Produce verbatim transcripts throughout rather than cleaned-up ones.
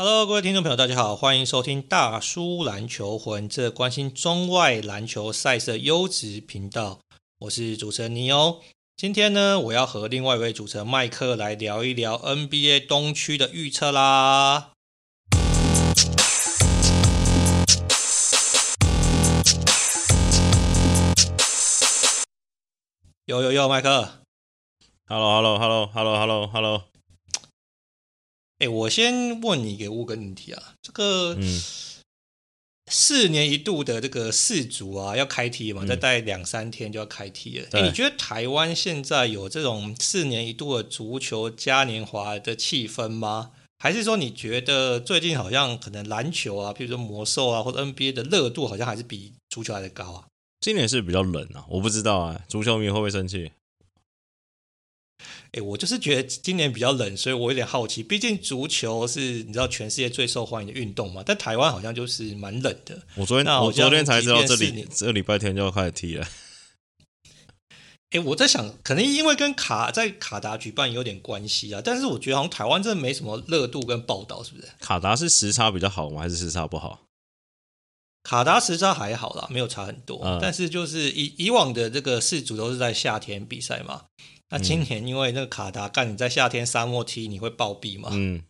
Hello， 各位听众朋友，大家好，欢迎收听大叔篮球魂，这关心中外篮球赛事的优质频道，我是主持人 Neo。今天呢，我要和另外一位主持人麦克来聊一聊 N B A 东区的预测啦。有有有，麦克 ，Hello，Hello，Hello，Hello，Hello。Hello, hello, hello, hello, hello, hello.欸、我先问你一个问题啊，这个四年一度的这个世足啊，要开踢嘛，再待两三天就要开踢了。嗯欸、你觉得台湾现在有这种四年一度的足球嘉年华的气氛吗？还是说你觉得最近好像可能篮球啊，譬如说魔兽啊，或者 N B A 的热度好像还是比足球来的高啊？今年是比较冷啊，我不知道啊，足球迷会不会生气？欸、我就是觉得今年比较冷，所以我有点好奇，毕竟足球是你知道全世界最受欢迎的运动嘛，但台湾好像就是蛮冷的。我昨天我昨天才知道这里这礼拜天就要开始踢了。欸、我在想可能因为跟卡在卡达举办有点关系啊，但是我觉得好像台湾真的没什么热度跟报道，是不是？卡达是时差比较好吗？还是时差不好？卡达时差还好啦，没有差很多，嗯、但是就是以以往的这个世足都是在夏天比赛嘛。那今年因为那个卡达干，你在夏天沙漠踢你会暴毙嘛，嗯，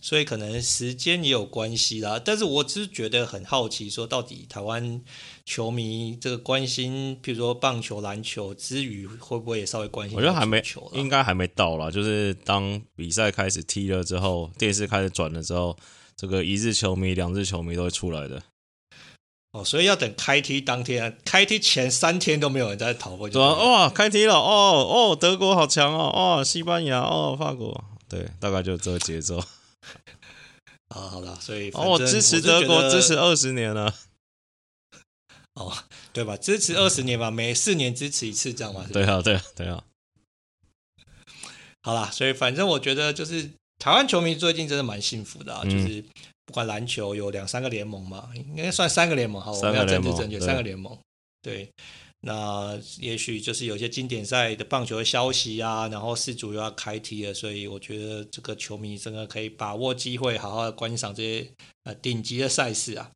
所以可能时间也有关系啦。但是我只是觉得很好奇，说到底台湾球迷这个关心，譬如说棒球、篮球之余，会不会也稍微关心球球？我觉得还没，应该还没到啦。就是当比赛开始踢了之后，电视开始转了之后，这个一日球迷、两日球迷都会出来的。哦，所以要等开踢当天、啊，开踢前三天都没有人在讨论。对啊，哇，开踢了，哦哦，德国好强哦，哦，西班牙，哦，法国，对，大概就这个节奏。啊，好啦，所以反正我、哦、支持德国，支持二十年了。哦，对吧？支持二十年吧，嗯、每四年支持一次，这样嘛。对啊，对啊，对啊。好啦，所以反正我觉得就是台湾球迷最近真的蛮幸福的、啊，嗯、就是。不管篮球有两三个联盟嘛，应该算三个联盟，好，我们要政治正确，三个联盟，对，那也许就是有些经典赛的棒球的消息啊，然后世足又要开踢了，所以我觉得这个球迷真的可以把握机会好好的观赏这些呃顶级的赛事啊。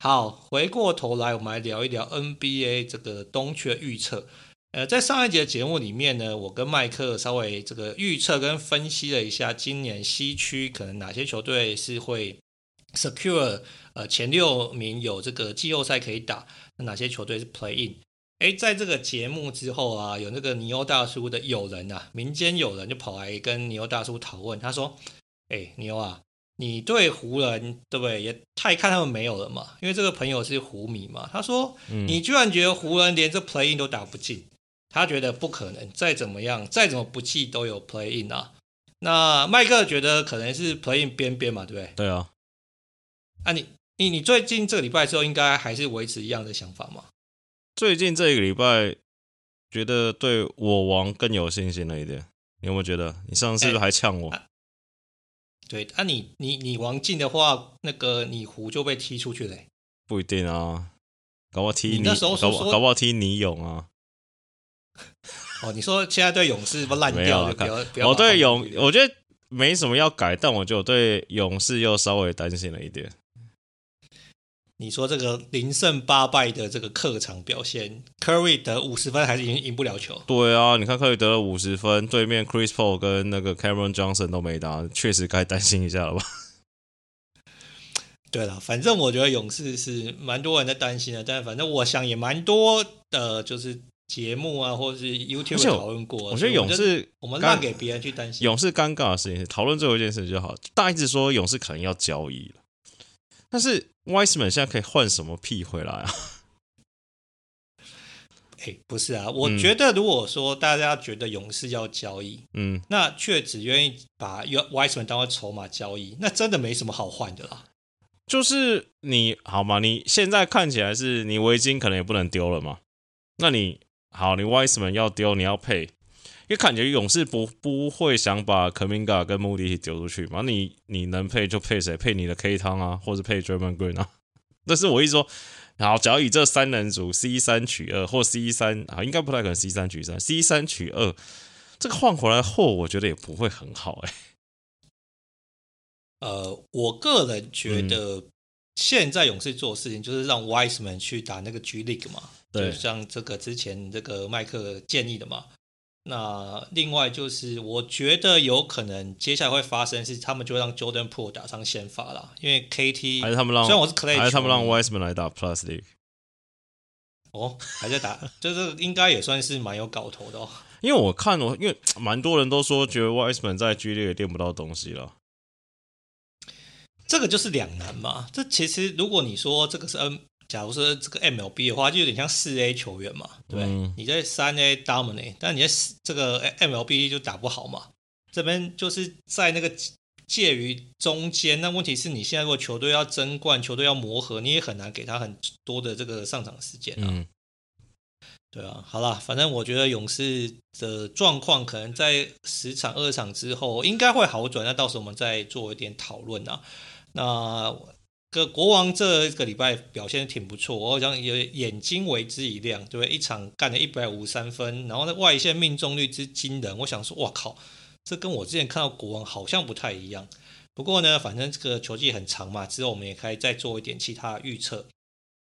好，回过头来我们来聊一聊 N B A 这个东区的预测。呃，在上一集的节目里面呢，我跟麦克稍微这个预测跟分析了一下今年西区可能哪些球队是会secure 呃前六名有这个季后赛可以打，哪些球队是 play in？ 哎，在这个节目之后啊，有那个尼欧大叔的友人啊，民间友人就跑来跟尼欧大叔讨论，他说：“哎，尼欧啊，你对湖人对不对？也太看他们没有了嘛？因为这个朋友是湖迷嘛，他说、嗯、你居然觉得湖人连这 play in 都打不进，他觉得不可能，再怎么样，再怎么不济都有 play in 啊。那麦克觉得可能是 play in 边边嘛，对不对？对啊。”啊、你, 你, 你最近这个礼拜之后应该还是维持一样的想法吗？最近这个礼拜觉得对我王更有信心了一点，你有没有觉得？你上次还呛我、欸啊、对啊，你你你王进的话，那个你胡就被踢出去了、欸、不一定啊，搞不好踢 你, 你那时候说 搞, 搞不好踢你勇啊哦，你说现在对勇士不烂掉就不要不要我对勇我觉得没什么要改，但我就对勇士又稍微担心了一点。你说这个零胜八败的这个客场表现 ，Curry 得五十分还是赢赢不了球？对啊，你看 Curry 得了五十分，对面 Chris Paul 跟那个 Cameron Johnson 都没打，确实该担心一下了吧？对啦，反正我觉得勇士是蛮多人在担心的，但反正我想也蛮多的，就是节目啊，或者是 YouTube 讨论过。我觉得勇士我们让给别人去担心。勇士尴尬的事情是讨论最后一件事就好，大家一直说勇士可能要交易了，但是。Wiseman 现在可以换什么屁回来啊？哎，不是啊，我觉得如果说大家觉得勇士要交易，嗯，那却只愿意把 Wiseman 当作筹码交易，那真的没什么好换的啦。就是你好嘛，你现在看起来是你围巾可能也不能丢了嘛，那你好，你 Wiseman 要丢，你要配，因为感觉勇士不不会想把 Kaminga 跟 Mobley 一起丢出去嘛，你你能配就配谁？配你的 K 汤啊，或是配 Dramon Green 啊。但是我一说，好，只要以这三人组 C 三取二或 C 三 啊，应该不太可能 C 三取三 C 三取二这个换回来后，我觉得也不会很好哎、欸。呃，我个人觉得现在勇士做的事情就是让 Wiseman 去打那个 G League 嘛，对，就像这个之前这个麦克建议的嘛。那另外就是我觉得有可能接下来会发生是他们就让 Jordan Poole 打上先发啦，因为 K T 还是他们让，虽然我是 Klay， 还是他们让 Wiseman 来打 Plus League。哦，还在打，就是应该也算是蛮有搞头的哦。因为我看我，因为蛮多人都说觉得 Wiseman 在 G League 也练不到东西了。这个就是两难嘛，这其实如果你说这个是 N， 假如说这个 M L B 的话，就有点像 四 A 球员嘛，对不对？嗯、你在 三 A dominate， 但你在这个 M L B 就打不好嘛。这边就是在那个介于中间，那问题是你现在如果球队要争冠，球队要磨合，你也很难给他很多的这个上场时间啊。嗯、对啊，好啦，反正我觉得勇士的状况可能在十场二场之后应该会好转，那到时候我们再做一点讨论啊。那个国王这个礼拜表现挺不错，我好像有眼睛为之一亮，对不对？一场干了一百五十三分，然后那外线命中率之惊人，我想说哇靠，这跟我之前看到国王好像不太一样。不过呢，反正这个球季很长嘛，之后我们也可以再做一点其他预测。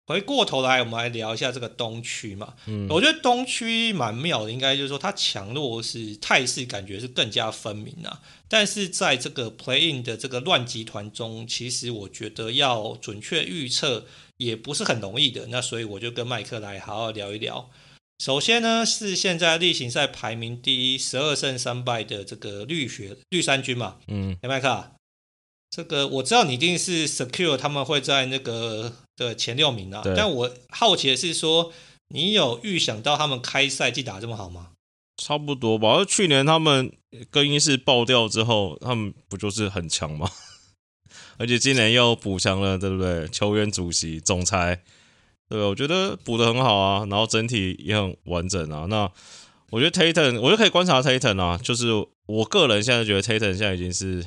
回过头来，我们来聊一下这个东区嘛。嗯，我觉得东区蛮妙的，应该就是说它强弱是态势感觉是更加分明啊。但是在这个 play-in 的这个乱集团中，其实我觉得要准确预测也不是很容易的。那所以我就跟麦克来好好聊一聊。首先呢，是现在例行赛排名第一，十二胜三败的这个绿血绿衫军嘛。嗯，哎，麦克啊。这个我知道你一定是 secure 他们会在那个的前六名啦、啊，但我好奇的是说，你有预想到他们开赛季打这么好吗？差不多吧，而去年他们更衣室爆掉之后，他们不就是很强吗？而且今年又补强了，对不对？球员主席、总裁，对，我觉得补得很好啊，然后整体也很完整啊。那我觉得 Tayton， 我就可以观察 Tayton 啊，就是我个人现在觉得 Tayton 现在已经是。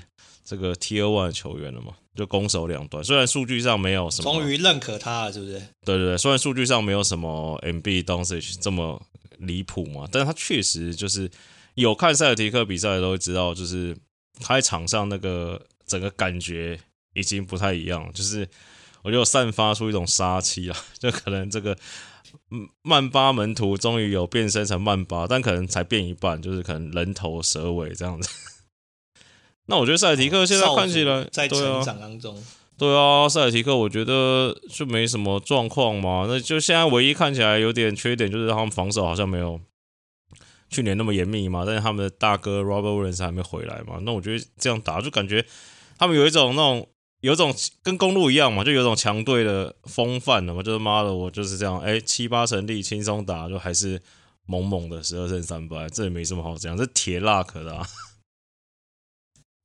这个 Tier 一 的球员了嘛，就攻守两端。虽然数据上没有什么，终于认可他了，是不是？对对对，虽然数据上没有什么 M B、Doncic 这么离谱嘛，但是他确实就是有看塞尔提克比赛都会知道，就是他在场上那个整个感觉已经不太一样了，就是我就散发出一种杀气啊，就可能这个曼巴门徒终于有变身成曼巴，但可能才变一半，就是可能人头蛇尾这样子。那我觉得塞尔提克现在看起来在成长当中，对啊，塞尔提克我觉得就没什么状况嘛。那就现在唯一看起来有点缺点就是他们防守好像没有去年那么严密嘛，但是他们的大哥 Robert Williams 还没回来嘛。那我觉得这样打就感觉他们有一种那种有一种跟公路一样嘛，就有一种强队的风范了嘛，就是妈的我就是这样，哎，七八成力轻松打，就还是猛猛的十二胜三败，这也没什么好讲，这铁辣可的啊。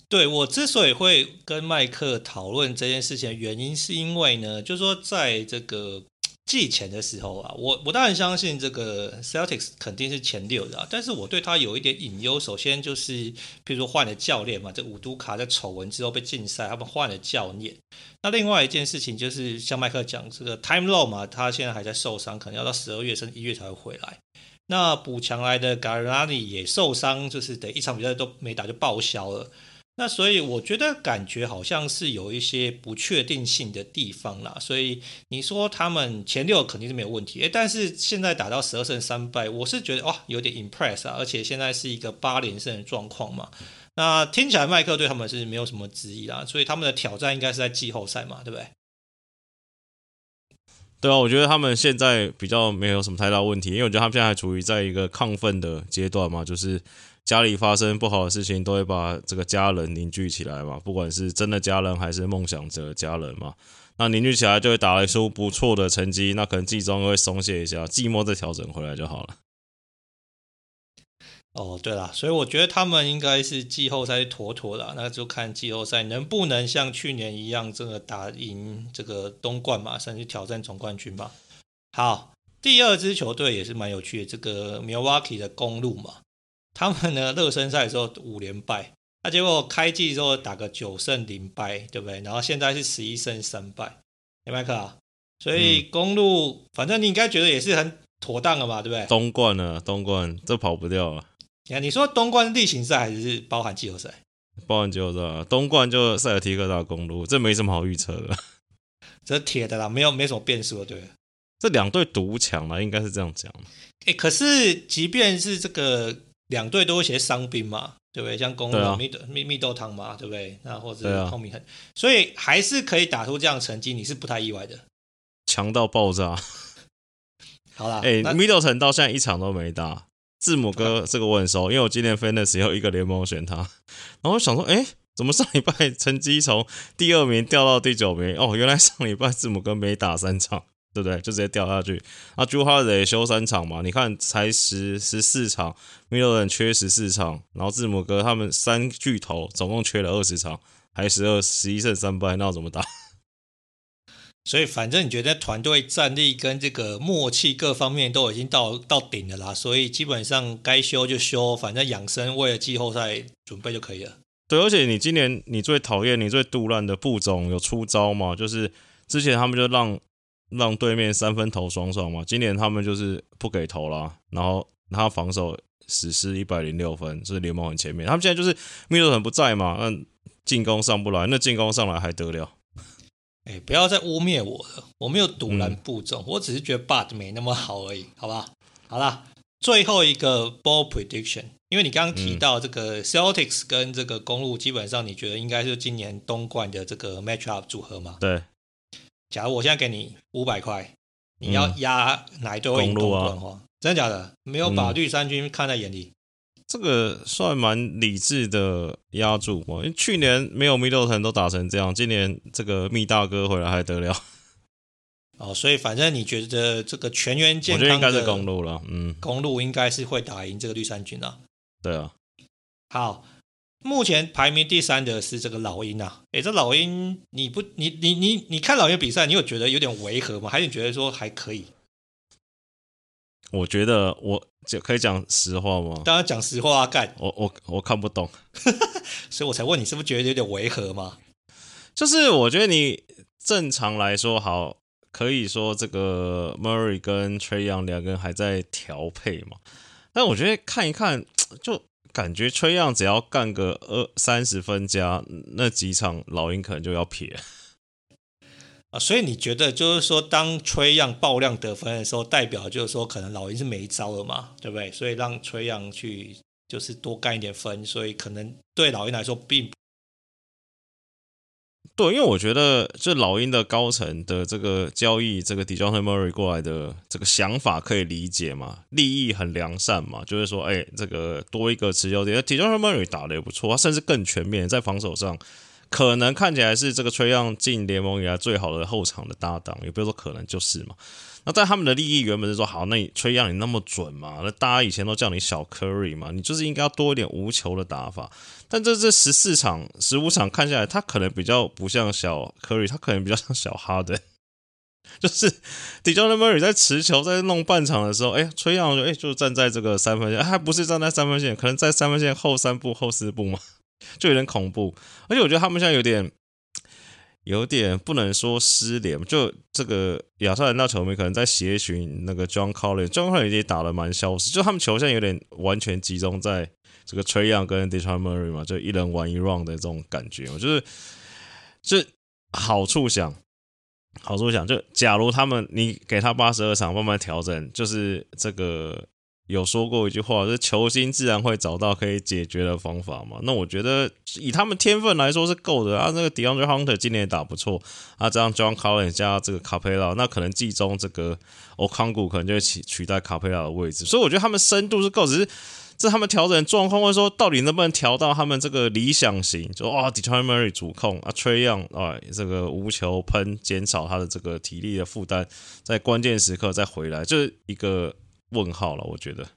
对，我之所以会跟麦克讨论这件事情的原因是因为呢，就是说在这个季前的时候啊，我我当然相信这个 Celtics 肯定是前六的、啊，但是我对他有一点隐忧。首先就是，譬如说换了教练嘛，这五都卡在丑闻之后被禁赛，他们换了教练。那另外一件事情就是，像麦克讲这个 Time Low 嘛，他现在还在受伤，可能要到十二月甚至一月才会回来。那补强来的 Garland 也受伤，就是得一场比赛都没打就报销了。那所以我觉得感觉好像是有一些不确定性的地方啦，所以你说他们前六肯定是没有问题，但是现在打到十二胜三败，我是觉得哇有点 impress 啊，而且现在是一个八连胜的状况嘛，那听起来麦克对他们是没有什么质疑啦，所以他们的挑战应该是在季后赛嘛，对不对？对啊，我觉得他们现在比较没有什么太大问题，因为我觉得他们现在还处于在一个亢奋的阶段嘛，就是家里发生不好的事情都会把这个家人凝聚起来嘛，不管是真的家人还是梦想者的家人嘛，那凝聚起来就会打出不错的成绩，那可能季中会松懈一下，季末再调整回来就好了。哦，对啦，所以我觉得他们应该是季后赛妥妥啦，那就看季后赛能不能像去年一样这个打赢这个东冠嘛，甚至挑战总冠军嘛。好，第二支球队也是蛮有趣的，这个 Milwaukee 的公鹿嘛，他们呢热身赛的时候五连败，那、啊、结果开季之后打个九胜零败，对不对？然后现在是十一胜三败，哎，麦克啊，所以公鹿、嗯、反正你应该觉得也是很妥当的嘛，对不对？东冠了，东冠这跑不掉了。你看，你说东冠例行赛还是包含季后赛？包含就的东冠就塞尔提克打公路，这没什么好预测的，这是铁的啦，没有没什么变数的，对。这两队独强啦，应该是这样讲。欸、可是即便是这个两队都会写伤兵嘛，对不对？像公路、啊、蜜, 蜜豆汤嘛，对不对？那或者康米很，所以还是可以打出这样的成绩，你是不太意外的。强到爆炸。好啦，哎、欸、，Middleton 到现在一场都没打。字母哥这个我很熟，因为我今年 Fantasy 有一个联盟选他，然后我想说，哎、欸，怎么上礼拜成绩从第二名掉到第九名？哦，原来上礼拜字母哥没打三场。对不对？就直接掉下去。啊 Jrue Holiday 也休三场嘛，你看才十四场 Middleton 缺十四场，然后字母哥他们三巨头总共缺了二十场，还十二 十一胜三败，那要怎么打？所以反正你觉得团队战力跟这个默契各方面都已经到到顶了啦，所以基本上该休就休，反正养生为了季后赛准备就可以了。对，而且你今年你最讨厌你最杜烂的布总有出招嘛，就是之前他们就让让对面三分投爽爽嘛，今年他们就是不给投啦，然后他防守史诗一百零六分，所以联盟很前面。他们现在就是密勒很不在嘛，那进攻上不来，那进攻上来还得了？哎、欸，不要再污蔑我了，我没有独揽不中、嗯，我只是觉得 Bud 没那么好而已，好吧？好啦，最后一个 Ball Prediction， 因为你刚刚提到这个 Celtics 跟这个公路，基本上你觉得应该是今年东冠的这个 Matchup 组合嘛？对。假如我现在给你五百块，你要压哪一队会赢东冠的话、嗯啊、真的假的？没有把绿衫军看在眼里、嗯、这个算蛮理智的压注嘛，因为去年没有 Middleton 都打成这样，今年这个密大哥回来还得了哦，所以反正你觉得这个全员健康的，我觉得应该是公路了，嗯，公路应该是会打赢这个绿衫军啦。对啊，好。目前排名第三的是这个老鹰啊，哎，这老鹰你不你你你你看老鹰比赛，你有觉得有点违和吗？还是你觉得说还可以？我觉得我可以讲实话吗？当然讲实话啊，干，我我我看不懂，所以我才问你是不是觉得有点违和吗？就是我觉得你正常来说好，可以说这个 Murray 跟 Trae Young 两个人还在调配嘛，但我觉得看一看就。感觉Trae Young只要干个二三十分加，那几场老鹰可能就要撇啊。所以你觉得就是说，当Trae Young爆量得分的时候，代表就是说可能老鹰是没招了嘛，对不对？所以让Trae Young去就是多干一点分，所以可能对老鹰来说并不对，因为我觉得就老鹰的高层的这个交易，这个 DeJon Murray 过来的这个想法可以理解嘛，利益很良善嘛，就是说，哎、欸，这个多一个持球点 ，DeJon Murray 打得也不错，他甚至更全面，在防守上可能看起来是这个Trae Young进联盟以来最好的后场的搭档，也不是说可能就是嘛。那在他们的利益原本是说，好，那你Trae Young你那么准嘛？那大家以前都叫你小 Curry 嘛，你就是应该要多一点无球的打法。但这这十四场、十五场看下来，他可能比较不像小 Curry， 他可能比较像小哈登。就是 DeJounte Murray 在持球在弄半场的时候，哎、欸，Trae Young就哎、欸、就站在这个三分线，他不是站在三分线，可能在三分线后三步、后四步嘛，就有点恐怖。而且我觉得他们现在有点。有点不能说失联，就这个亚特兰大球迷可能在协寻那个 John Collins， John Collins 也打得蛮消失，就他们球现在有点完全集中在这个 Trae Young 跟 DeJounte Murray 嘛，就一人玩一 round 的这种感觉，我就是就好处想，好处想，就假如他们你给他八十二场慢慢调整，就是这个有说过一句话，就是球星自然会找到可以解决的方法嘛。那我觉得以他们天分来说是够的啊。那个 DeAndre Hunter 今年也打不错啊，这样 John Collins 加这个 Capela， 那可能季中这个 Okongo 可能就会取代 Capela 的位置。所以我觉得他们深度是够，只是这他们调整状况，会说到底能不能调到他们这个理想型，就啊 DeJounte Murray 主控啊 Trae Young 啊这个无球喷，减少他的这个体力的负担，在关键时刻再回来，就是一个。问号了，我觉得。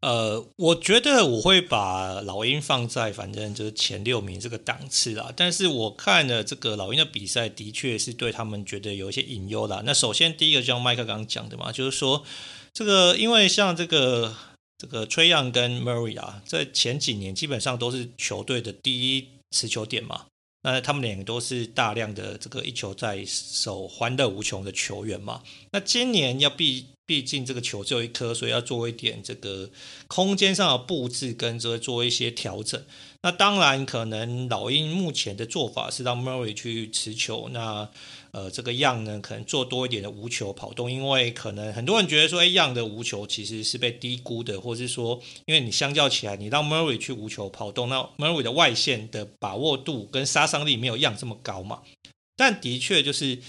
呃，我觉得我会把老鹰放在反正就是前六名这个档次啦。但是我看了这个老鹰的比赛，的确是对他们觉得有一些隐忧啦。那首先第一个，就像麦克刚刚讲的嘛，就是说这个，因为像这个这个Trae Young跟 Murray 啊，在前几年基本上都是球队的第一持球点嘛。那他们两个都是大量的这个一球在手、欢乐无穷的球员嘛。那今年要毕毕竟这个球只有一颗，所以要做一点这个空间上的布置跟做一些调整。那当然可能老鹰目前的做法是让 Murray 去持球，那呃这个 Young 呢可能做多一点的无球跑动，因为可能很多人觉得说 Young 的无球其实是被低估的，或是说因为你相较起来你让 Murray 去无球跑动，那 Murray 的外线的把握度跟杀伤力没有 Young 这么高嘛，但的确就是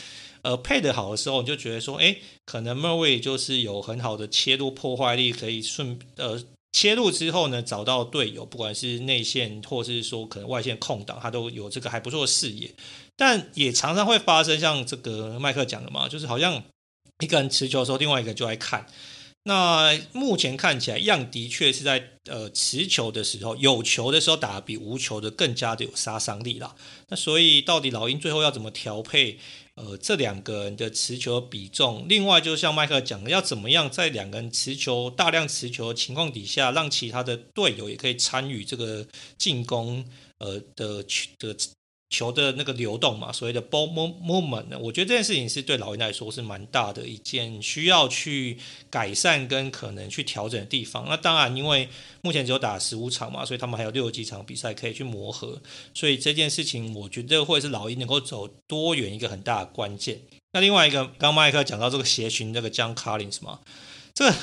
呃，配得好的时候，你就觉得说，哎，可能 Murray 就是有很好的切入破坏力，可以顺呃切入之后呢，找到队友，不管是内线或是说可能外线空档，他都有这个还不错的视野。但也常常会发生像这个麦克讲的嘛，就是好像一个人持球的时候，另外一个就来看。那目前看起来，样的确是在呃持球的时候，有球的时候打得比无球的更加的有杀伤力啦。那所以到底老鹰最后要怎么调配？呃，这两个人的持球比重，另外就像麦克讲的，要怎么样在两个人持球大量持球的情况底下，让其他的队友也可以参与这个进攻呃的的球的那个流动嘛，所谓的 ball movement 呢，我觉得这件事情是对老鹰来说是蛮大的一件需要去改善跟可能去调整的地方。那当然因为目前只有打十五场嘛，所以他们还有六十几场比赛可以去磨合，所以这件事情我觉得会是老鹰能够走多远一个很大的关键。那另外一个刚麦克讲到这个协寻这个 John Collins 嘛，这个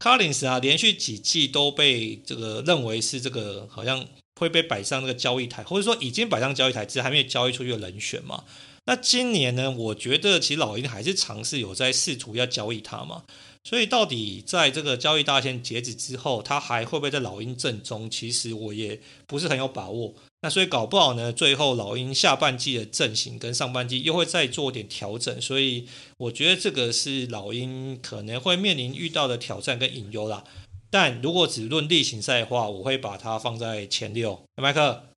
Collins 啊连续几季都被这个认为是这个好像会被摆上那个交易台，或者说已经摆上交易台，只是还没有交易出去的人选嘛。那今年呢，我觉得其实老鹰还是尝试有在试图要交易他嘛，所以到底在这个交易大限截止之后，他还会不会在老鹰阵中，其实我也不是很有把握。那所以搞不好呢，最后老鹰下半季的阵型跟上半季又会再做点调整，所以我觉得这个是老鹰可能会面临遇到的挑战跟隐忧啦。但如果只论例行赛的话，我会把它放在前六。麦克，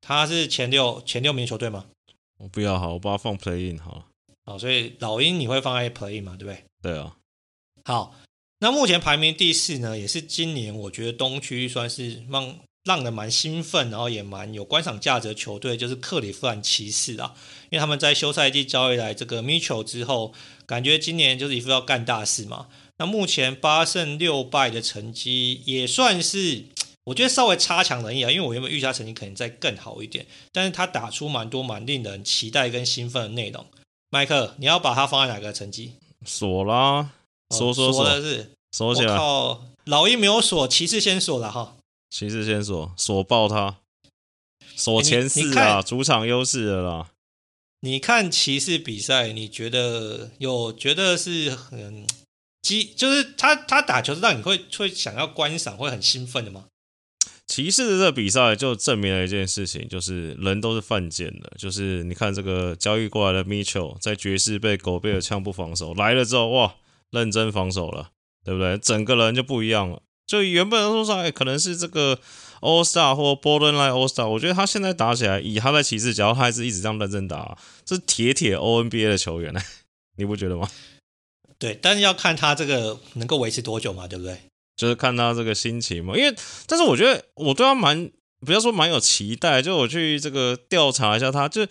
他是前六前六名球队吗？我不要好，我把它放 play in 好了。好，所以老鹰你会放在 play in 嘛，对不对？对啊。好，那目前排名第四呢，也是今年我觉得东区算是让让人蛮兴奋，然后也蛮有观赏价值的球队，就是克利夫兰骑士啊，因为他们在休赛季交易来这个 Mitchell 之后，感觉今年就是一副要干大事嘛。那目前八胜六败的成绩也算是我觉得稍微差强人意啊，因为我原本预期成绩可能再更好一点，但是他打出蛮多蛮令人期待跟兴奋的内容。麦克，你要把它放在哪个成绩？锁啦，锁锁锁、哦、的是锁起来。我靠，老鹰没有锁，骑士先锁了哈。骑士先锁，锁爆他，锁前四啊，欸、主场优势了啦。你看骑士比赛，你觉得有觉得是很？就是他他打球是让你会会想要观赏，会很兴奋的吗？骑士的这个比赛就证明了一件事情，就是人都是犯贱的。就是你看这个交易过来的 Mitchell 在爵士被狗贝尔呛不防守，来了之后哇，认真防守了，对不对？整个人就不一样了。就原本说上、欸、可能是这个 All Star 或 Borderline All Star， 我觉得他现在打起来，以他在骑士，只要他还是一直这样认真打、啊，这是铁铁 O N B A 的球员、欸、你不觉得吗？对，但是要看他这个能够维持多久嘛，对不对？就是看他这个心情嘛。因为，但是我觉得我对他蛮，不要说蛮有期待，就我去这个调查一下他，就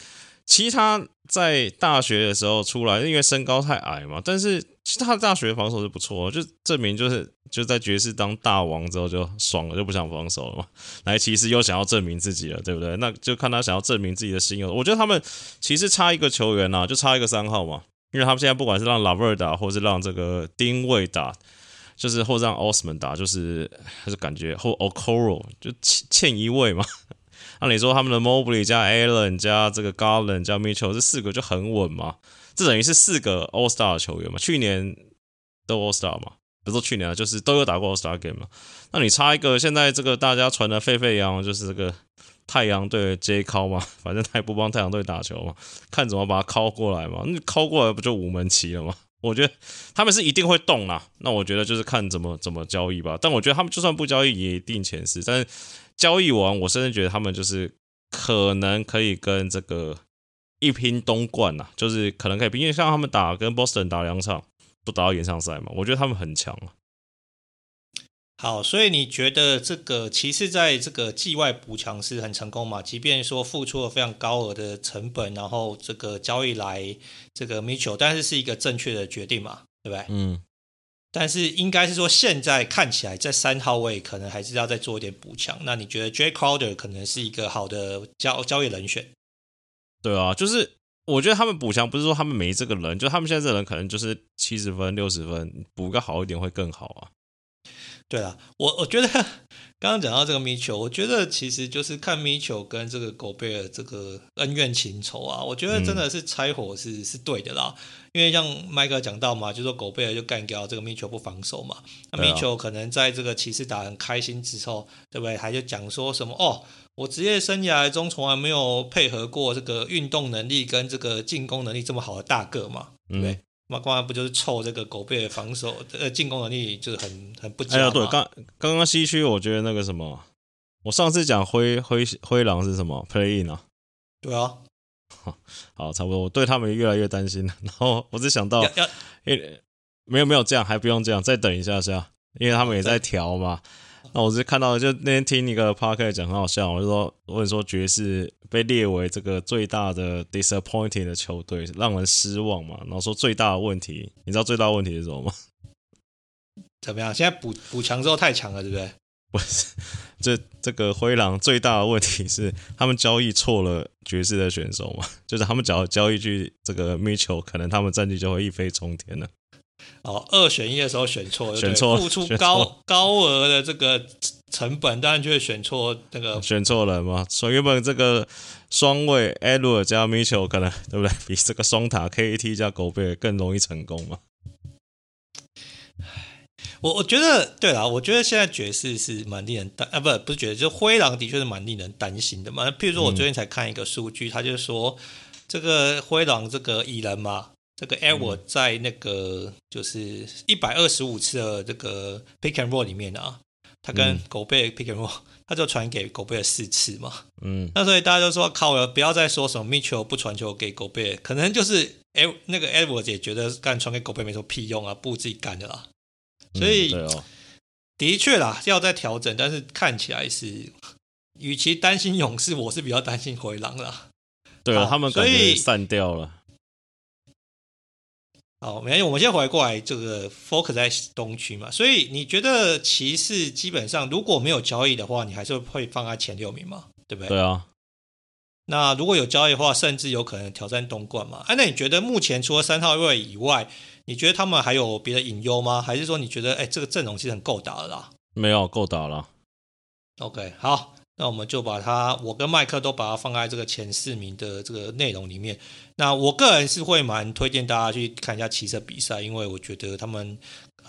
其实他在大学的时候出来，因为身高太矮嘛，但是其实他大学防守是不错，就证明就是就在爵士当大王之后就爽了，就不想防守了嘛。来，骑士又想要证明自己了，对不对？那就看他想要证明自己的心有。我觉得他们其实差一个球员啊，就差一个三号嘛。因为他们现在不管是让 Laver 打，或是让这个丁位打，就是或是让 Osman 打，就是就是感觉或 Okoro 就欠一位嘛。那、啊、你说他们的 Mobley 加 Allen 加这个 Garland 加 Mitchell 这四个就很稳嘛？这等于是四个 All Star 的球员嘛？去年都 All Star 嘛？不是说去年啊，就是都有打过 All Star game 嘛？那你差一个，现在这个大家传的沸沸扬扬就是这个太阳队 J 靠嘛，反正他也不帮太阳队打球嘛，看怎么把他靠过来嘛。那靠过来不就五门旗了吗？我觉得他们是一定会动啦。那我觉得就是看怎么怎么交易吧。但我觉得他们就算不交易也一定前四。但是交易完，我甚至觉得他们就是可能可以跟这个一拼东冠啦，就是可能可以拼，因为像他们打跟 Boston 打两场都打到延上赛嘛，我觉得他们很强啊。好，所以你觉得这个骑士在这个季外补强是很成功嘛？即便说付出了非常高额的成本，然后这个交易来这个 Mitchell， 但是是一个正确的决定嘛，对不对？嗯，但是应该是说现在看起来在三号位可能还是要再做一点补强。那你觉得 Jay Crowder 可能是一个好的 交, 交易人选？对啊，就是我觉得他们补强不是说他们没这个人，就他们现在这人可能就是七十分六十分，补个好一点会更好啊。对啦，我我觉得刚刚讲到这个 Mitchell， 我觉得其实就是看 Mitchell 跟这个 Gobert 这个恩怨情仇啊，我觉得真的是拆火是、嗯、是对的啦。因为像麦克讲到嘛，就说 Gobert 就干掉这个 Mitchell 不防守嘛，那 Mitchell 可能在这个骑士打很开心之后，对不对？还就讲说什么哦，我职业生涯中从来没有配合过这个运动能力跟这个进攻能力这么好的大个嘛，对不对？嗯，那刚才不就是臭这个狗贝的防守呃进攻能力就是很很不佳嘛。哎呀，对，刚刚刚西区我觉得那个什么，我上次讲灰灰灰狼是什么 play in 啊？对啊，好，差不多，我对他们越来越担心了。然后我只想到，没有没有这样，还不用这样，再等一下下，因为他们也在调嘛。那我只看到就那天听一个 podcast 讲很好笑，我就说问说爵士被列为这个最大的 disappointing 的球队，让人失望嘛。然后说最大的问题，你知道最大的问题是什么吗？怎么样？现在补补强之后太强了，对不对？不是，这这个灰狼最大的问题是他们交易错了爵士的选手嘛，就是他们只要交易去这个 Mitchell， 可能他们战绩就会一飞冲天了。哦，二选一的时候选错，选错，付出高高额的这个成本，当然就会选错那个选错人嘛。所以原本这个双位 Edward 加 Mitchell 可能对不对，比这个双塔 K A T 加狗贝更容易成功嘛。我我觉得对啦，我觉得现在爵士是蛮令人担啊，不不是爵士，就灰狼的确是蛮令人担心的嘛。譬如说我最近才看一个数据，他、嗯、就说这个灰狼这个蚁人嘛。这个 Edward 在那个就是一百二十五次的这个 pick and roll 里面啊，他跟狗贝 pick and roll， 他就传给狗贝了四次嘛。嗯，那所以大家就说靠了，不要再说什么 Mitchell 不传球给狗贝，可能就是 Ed, 那个 Edward 也觉得干传给狗贝没什么屁用啊，不如自己干的啦。所以、嗯哦、的确啦，要再调整，但是看起来是，与其担心勇士，我是比较担心灰狼啦。对啊，他们感觉散掉了。好，没关系，我们先回过来这个 focus 在东区嘛，所以你觉得骑士基本上如果没有交易的话，你还是会放在前六名嘛，对不对？对啊。那如果有交易的话，甚至有可能挑战东冠嘛。啊，那你觉得目前除了三号位以外，你觉得他们还有别的隐忧吗？还是说你觉得哎，这个阵容其实很够打了啦？没有，够打了。OK， 好。那我们就把它，我跟麦克都把它放在这个前四名的这个内容里面。那我个人是会蛮推荐大家去看一下骑士比赛，因为我觉得他们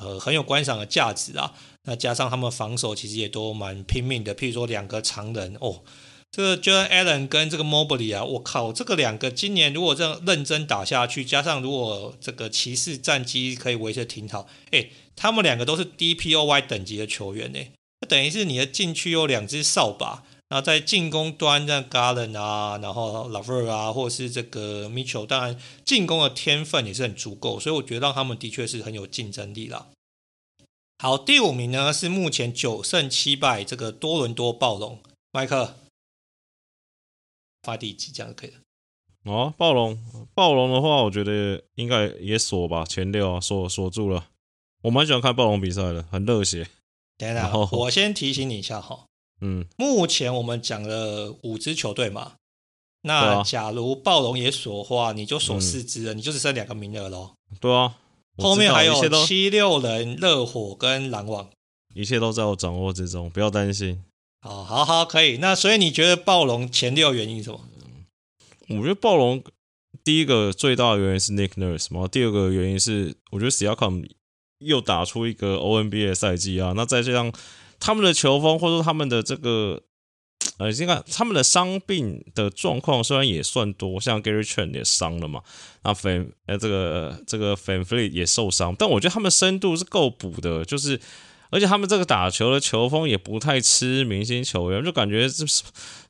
呃很有观赏的价值啊。那加上他们防守其实也都蛮拼命的，譬如说两个常人哦，这个 Jordan Allen 跟这个 Mobley 啊，我靠，这个两个今年如果这样认真打下去，加上如果这个骑士战绩可以维持得挺好，哎，他们两个都是 D P O Y 等级的球员呢、欸。等于是你的禁区有两只扫把，然后在进攻端像 Garland 啊，然后 Lover 啊，或者是这个 Mitchell， 当然进攻的天分也是很足够，所以我觉得让他们的确是很有竞争力啦。好，第五名呢是目前九胜七败这个多伦多暴龙，麦克发第几这样可以了。哦，暴龙，暴龙的话，我觉得应该也锁吧，前六啊，锁锁住了。我蛮喜欢看暴龙比赛的，很热血。等等，我先提醒你一下哈，嗯，目前我们讲了五支球队嘛，那假如暴龙也锁的话，你就锁四支了、嗯，你就只剩两个名额咯。对啊，后面还有七六人、热火跟篮网，一切都在我掌握之中，不要担心。好，好，好，可以。那所以你觉得暴龙前六原因是什么？我觉得暴龙第一个最大的原因是 Nick Nurse 嘛，第二个原因是我觉得 Siakam。又打出一个 O N B A 的赛季啊，那再加上他们的球风，或者说他们的这个呃，你看他们的伤病的状况虽然也算多，像 Gary Trent 也伤了嘛，那 Fan 呃这个这个 Fan Fleet 也受伤，但我觉得他们深度是够补的，就是而且他们这个打球的球风也不太吃明星球员，就感觉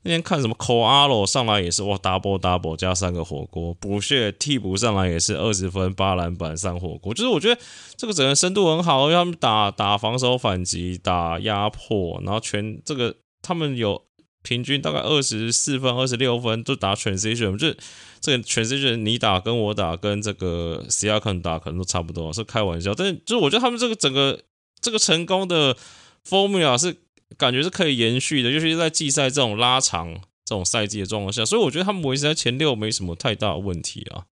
那天看什么 Koalo 上来也是哇 double double 加三个火锅，补血替补上来也是二十分八篮板三火锅，就是我觉得这个整个深度很好，因为他们打打防守反击打压迫，然后全这个他们有平均大概二十四分二十六分就打 transition， 就是这个 transition 你打跟我打跟这个 Siakam 打可能都差不多，是开玩笑，但就是我觉得他们这个整个这个成功的 formula 是感觉是可以延续的，尤其是在季赛这种拉长这种赛季的状况下，所以我觉得他们维持在前六没什么太大的问题啊。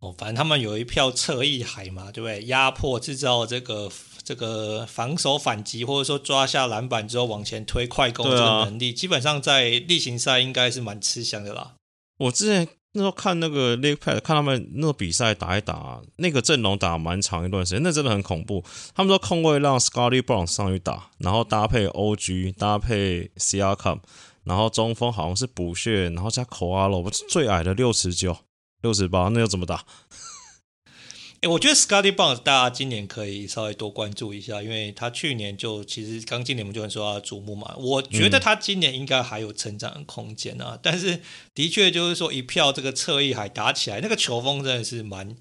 哦，反正他们有一票侧翼海嘛，对不对？压迫制造这个这个防守反击，或者说抓下篮板之后往前推快攻这个能力，啊，基本上在例行赛应该是蛮吃香的啦。我之前那时候看那个 League Pad， 看他们那个比赛打一打，那个阵容打蛮长一段时间，那真的很恐怖。他们说控卫让 Scottie Barnes 上去打，然后搭配 O G， 搭配 Siakam， 然后中锋好像是补血，然后加 Koala， 最矮的六十九、六十八，那又怎么打？欸，我觉得 Scottie Barnes 大家今年可以稍微多关注一下，因为他去年就其实刚进年我们就很受他的瞩目嘛。我觉得他今年应该还有成长的空间啊，嗯，但是的确就是说一票这个侧翼海打起来，那个球风真的是蛮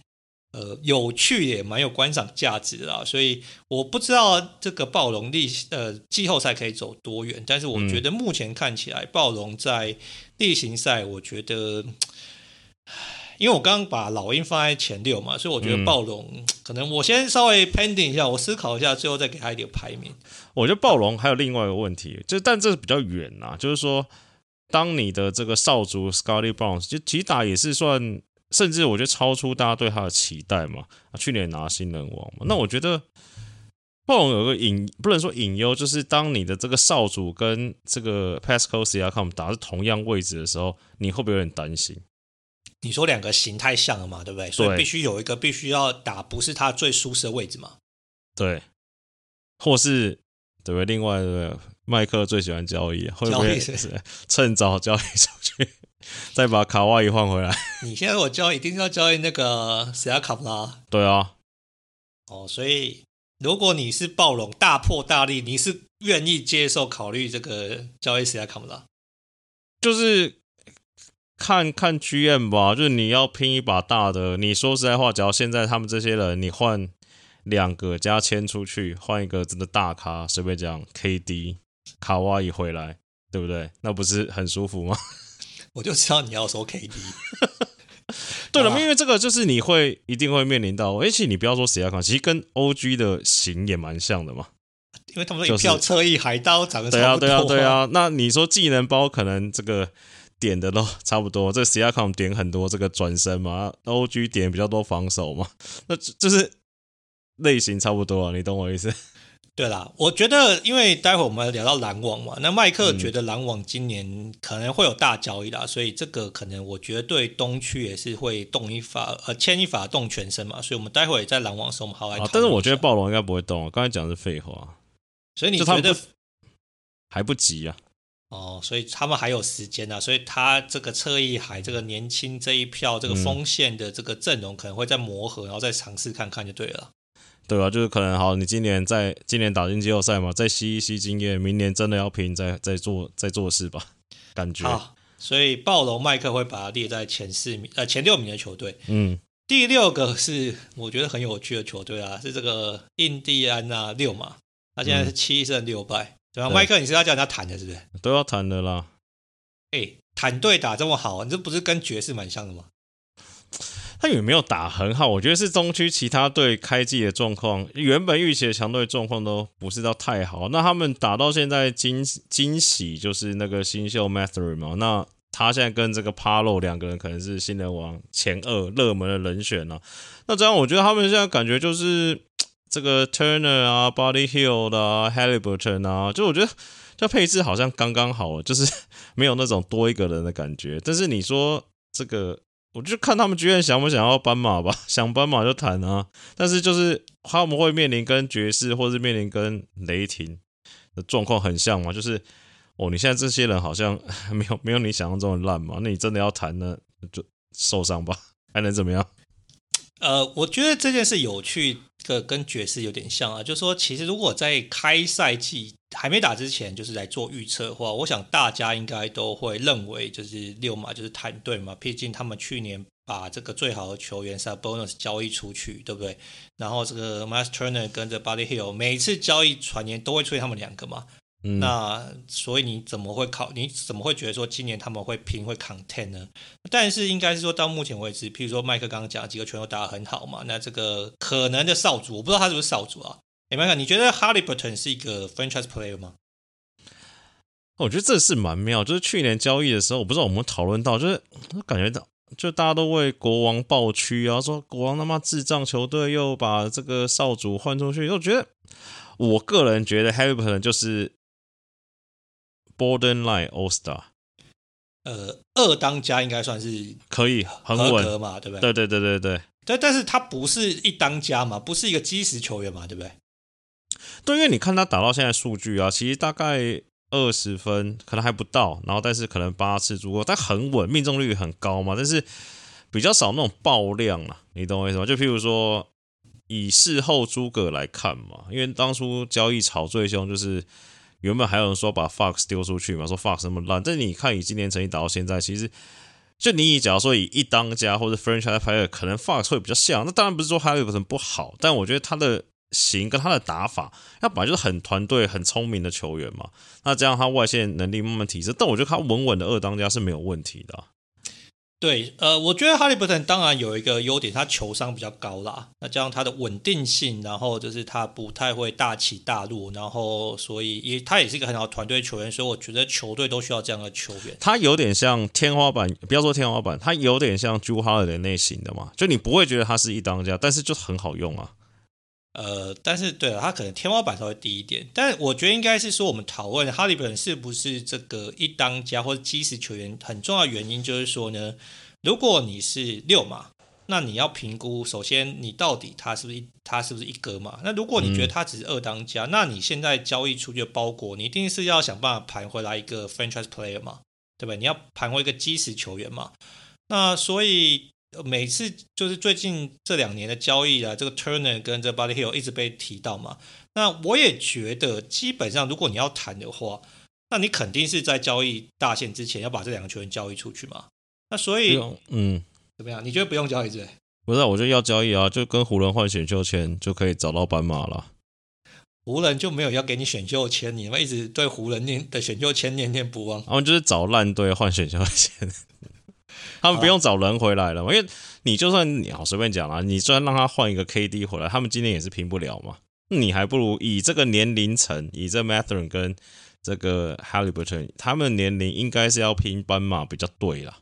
呃有趣也蛮有观赏价值的啦，所以我不知道这个暴龙历呃季后赛可以走多远，但是我觉得目前看起来，嗯，暴龙在例行赛，我觉得。因为我刚刚把老鹰放在前六嘛，所以我觉得暴龙，嗯，可能我先稍微 pending 一下，我思考一下，最后再给他一点排名。我觉得暴龙还有另外一个问题，就但这是比较远啊，就是说，当你的这个少主 Scottie Barnes 就其实打也是算，甚至我觉得超出大家对他的期待嘛，啊，去年拿新人王嘛，嗯，那我觉得暴龙有个隐不能说隐忧，就是当你的这个少主跟这个 Pascal Siakam 打是同样位置的时候，你会不会有点担心？你说两个形态像了嘛，对不对？所以必须有一个必须要打不是他最舒适的位置嘛。对，或是对不对？另外，麦克最喜欢交易，会不会趁早交易出去，再把卡哇伊换回来？你现在我交易一定要交易那个谁要卡啦？对啊。哦，所以如果你是暴龙大破大立，你是愿意接受考虑这个交易谁要卡啦？就是。看看 G M 吧，就是你要拼一把大的。你说实在话，只要现在他们这些人，你换两个加签出去，换一个真的大咖，随便讲 K D 卡哇伊回来，对不对？那不是很舒服吗？我就知道你要说 K D。对了，啊，因为这个就是你会一定会面临到，而且你不要说谁要看，其实跟 O G 的型也蛮像的嘛。因为他们一票侧翼海盗长得差不多，啊。对啊，对啊，对啊。那你说技能包可能这个。点的都差不多，这个 Siakam 点很多这个转身嘛 ，O G 点比较多防守嘛，那就是类型差不多啊，你懂我意思？对啦，我觉得因为待会我们聊到篮网嘛，那麦克觉得篮网今年可能会有大交易啦，嗯，所以这个可能我觉得对东区也是会动一发呃牵一发动全身嘛，所以我们待会也在篮网的时候我们好好来讨论一下，啊。但是我觉得暴龙应该不会动，我刚才讲的是废话，所以你觉得不还不急啊？哦，所以他们还有时间啊，所以他这个侧翼海这个年轻这一票这个锋线的这个阵容可能会再磨合，然后再尝试看看就对了，对吧，啊？就是可能好，你今年在今年打进季后赛嘛，再吸一吸经验，明年真的要拼，再再做再做事吧，感觉。好，所以暴龙麦克会把它列在前四名呃前六名的球队，嗯，第六个是我觉得很有趣的球队啊，是这个印第安纳六嘛，他现在是七胜六败。嗯对啊，麦克，你是要叫人家谈的，是不是？都要谈的啦。哎，谈队打这么好，你这不是跟爵士蛮像的吗？他有没有打很好？我觉得是中区其他队开季的状况，原本预期的强队状况都不是到太好。那他们打到现在惊惊喜就是那个新秀 Mathurin 嘛，那他现在跟这个 Palo 两个人可能是新人王前二热门的人选啊。那这样我觉得他们现在感觉就是。这个 Turner 啊 Buddy Hield 啊 Haliburton 啊，就我觉得这配置好像刚刚好，就是没有那种多一个人的感觉。但是你说这个，我就看他们居然想不想要斑马吧，想斑马就谈啊。但是就是他们会面临跟爵士或是面临跟雷霆的状况很像嘛，就是哦，你现在这些人好像没有没有你想象中的烂嘛，那你真的要谈呢，就受伤吧，还能怎么样？呃，我觉得这件事有趣的跟爵士有点像啊，就是说其实如果在开赛季还没打之前就是来做预测的话，我想大家应该都会认为就是溜马就是坦队嘛，毕竟他们去年把这个最好的球员 Sabonis 交易出去，对不对？然后这个 Myles Turner 跟着 Buddy Hield 每次交易传言都会出现他们两个嘛，嗯、那所以你怎么会考你怎么会觉得说今年他们会拼会 content 呢？但是应该是说到目前为止，譬如说麦克刚刚讲几个全都打得很好嘛，那这个可能的少主，我不知道他是不是少主啊。欸、麦克，你觉得 Haliburton 是一个 franchise player 吗？我觉得这是蛮妙，就是去年交易的时候，我不知道我们讨论到，就是感觉到就大家都为国王抱屈啊，说国王他妈智障球队又把这个少主换出去。我觉得我个人觉得 Haliburton 就是 borderline All Star， 呃，二当家应该算是可以很稳嘛，对不对？对对对对对。但但是他不是一当家嘛，不是一个基石球员嘛，对不对？对，因为你看他打到现在数据啊，其实大概二十分可能还不到，然后但是可能八次助攻，但很稳，命中率很高嘛，但是比较少那种爆量啦，你懂我意思吗？就譬如说以事后诸葛来看嘛，因为当初交易炒最凶就是原本还有人说把 Fox 丢出去嘛，说 Fox 那么烂，但你看以今年成绩打到现在，其实就你以假如说以一当家或者 franchise player， 可能 Fox 会比较像。那当然不是说他有什么不好，但我觉得他的型跟他的打法，他本来就是很团队很聪明的球员嘛，那这样他外线能力慢慢提升，但我觉得他稳稳的二当家是没有问题的、啊、对，呃，我觉得哈利伯顿当然有一个优点，他球商比较高啦，那加上他的稳定性，然后就是他不太会大起大落，然后所以也他也是一个很好的团队球员，所以我觉得球队都需要这样的球员。他有点像天花板，不要说天花板，他有点像朱哈尔的类型的嘛，就你不会觉得他是一当家，但是就很好用啊。呃，但是对了，他可能天花板稍微低一点，但我觉得应该是说我们讨论哈利伯顿是不是这个一当家或者基石球员，很重要的原因就是说呢，如果你是六嘛，那你要评估，首先你到底他是不是他是不是一哥嘛？那如果你觉得他只是二当家，嗯、那你现在交易出去的包裹，你一定是要想办法盘回来一个 franchise player 嘛，对吧？你要盘回一个基石球员嘛，那所以。每次就是最近这两年的交易啊，这个 Turner 跟这 Buddy Hield 一直被提到嘛。那我也觉得，基本上如果你要谈的话，那你肯定是在交易大限之前要把这两个球员交易出去嘛。那所以，嗯，怎么样？你觉得不用交易是不是？不是、啊，我觉得要交易啊，就跟湖人换选秀签就可以找到斑马了。湖人就没有要给你选秀签，你们一直对湖人的选秀签念念不忘。他们就是找烂队换选秀签。他们不用找人回来了嘛，因为你就算你好随便讲啦，你就算让他换一个 K D 回来，他们今年也是拼不了嘛。你还不如以这个年龄层，以这 Mathurin 跟这个 Haliburton， 他们年龄应该是要拼斑马比较对啦。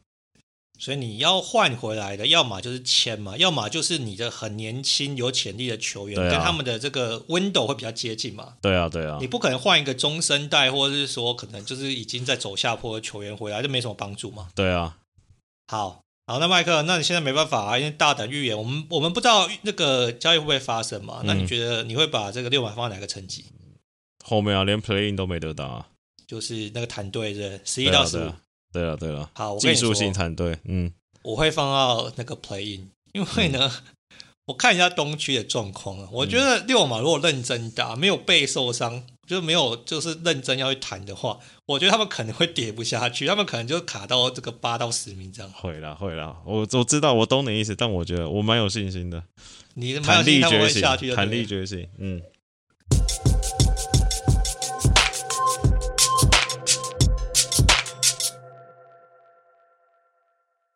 所以你要换回来的，要么就是签嘛，要么就是你的很年轻有潜力的球员、啊、跟他们的这个 window 会比较接近嘛。对啊对啊，你不可能换一个中生代或者是说可能就是已经在走下坡的球员回来，就没什么帮助嘛。对啊。好好，那麦克，那你现在没办法啊，因为大胆预言，我们我们不知道那个交易会不会发生嘛？嗯、那你觉得你会把这个六满放在哪个成绩？后面啊，连 play-in 都没得打、啊，就是那个团队是十一到十五。对了对了，好，我跟你说，技术性团队，嗯，我会放到那个 play-in， 因为呢，嗯、我看一下东区的状况啊，我觉得六满如果认真打，没有被受伤，就是没有就是认真要去谈的话，我觉得他们可能会跌不下去，他们可能就卡到这个八到十名这样。会啦会啦，我我知道，我懂你意思，但我觉得我蛮有信心的。你蛮有信心他们会下去的，弹力觉醒，嗯。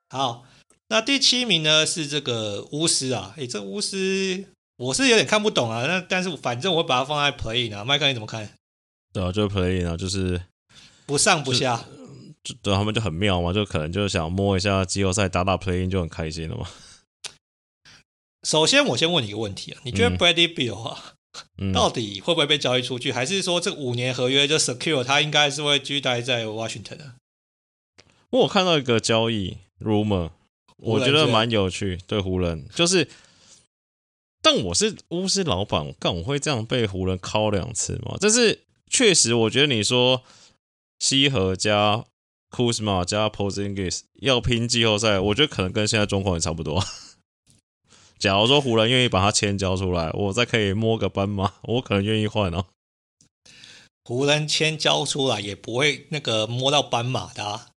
好，那第七名呢是这个巫师啊，哎，这巫师。我是有点看不懂啊，那但是反正我会把它放在 play-in 啊，麦克你怎么看？对啊，就是 play-in 啊，就是不上不下，就就对、啊、他们就很妙嘛，就可能就想摸一下季后赛，打打 play-in 就很开心了嘛。首先，我先问你一个问题啊，你觉得 Bradley Beal 啊、嗯，到底会不会被交易出去，还是说这五年合约就 secure 他应该是会继续待在 Washington 啊？我有看到一个交易 rumor， 我觉得蛮有趣，对湖人就是。但我是巫师老板，干我会这样被湖人敲两次吗？但是确实，我觉得你说西河加 Kuzma 加 Porzingis 要拼季后赛，我觉得可能跟现在状况也差不多。假如说湖人愿意把他签交出来，我再可以摸个斑马，我可能愿意换哦。湖人签交出来也不会那个摸到斑马的、啊。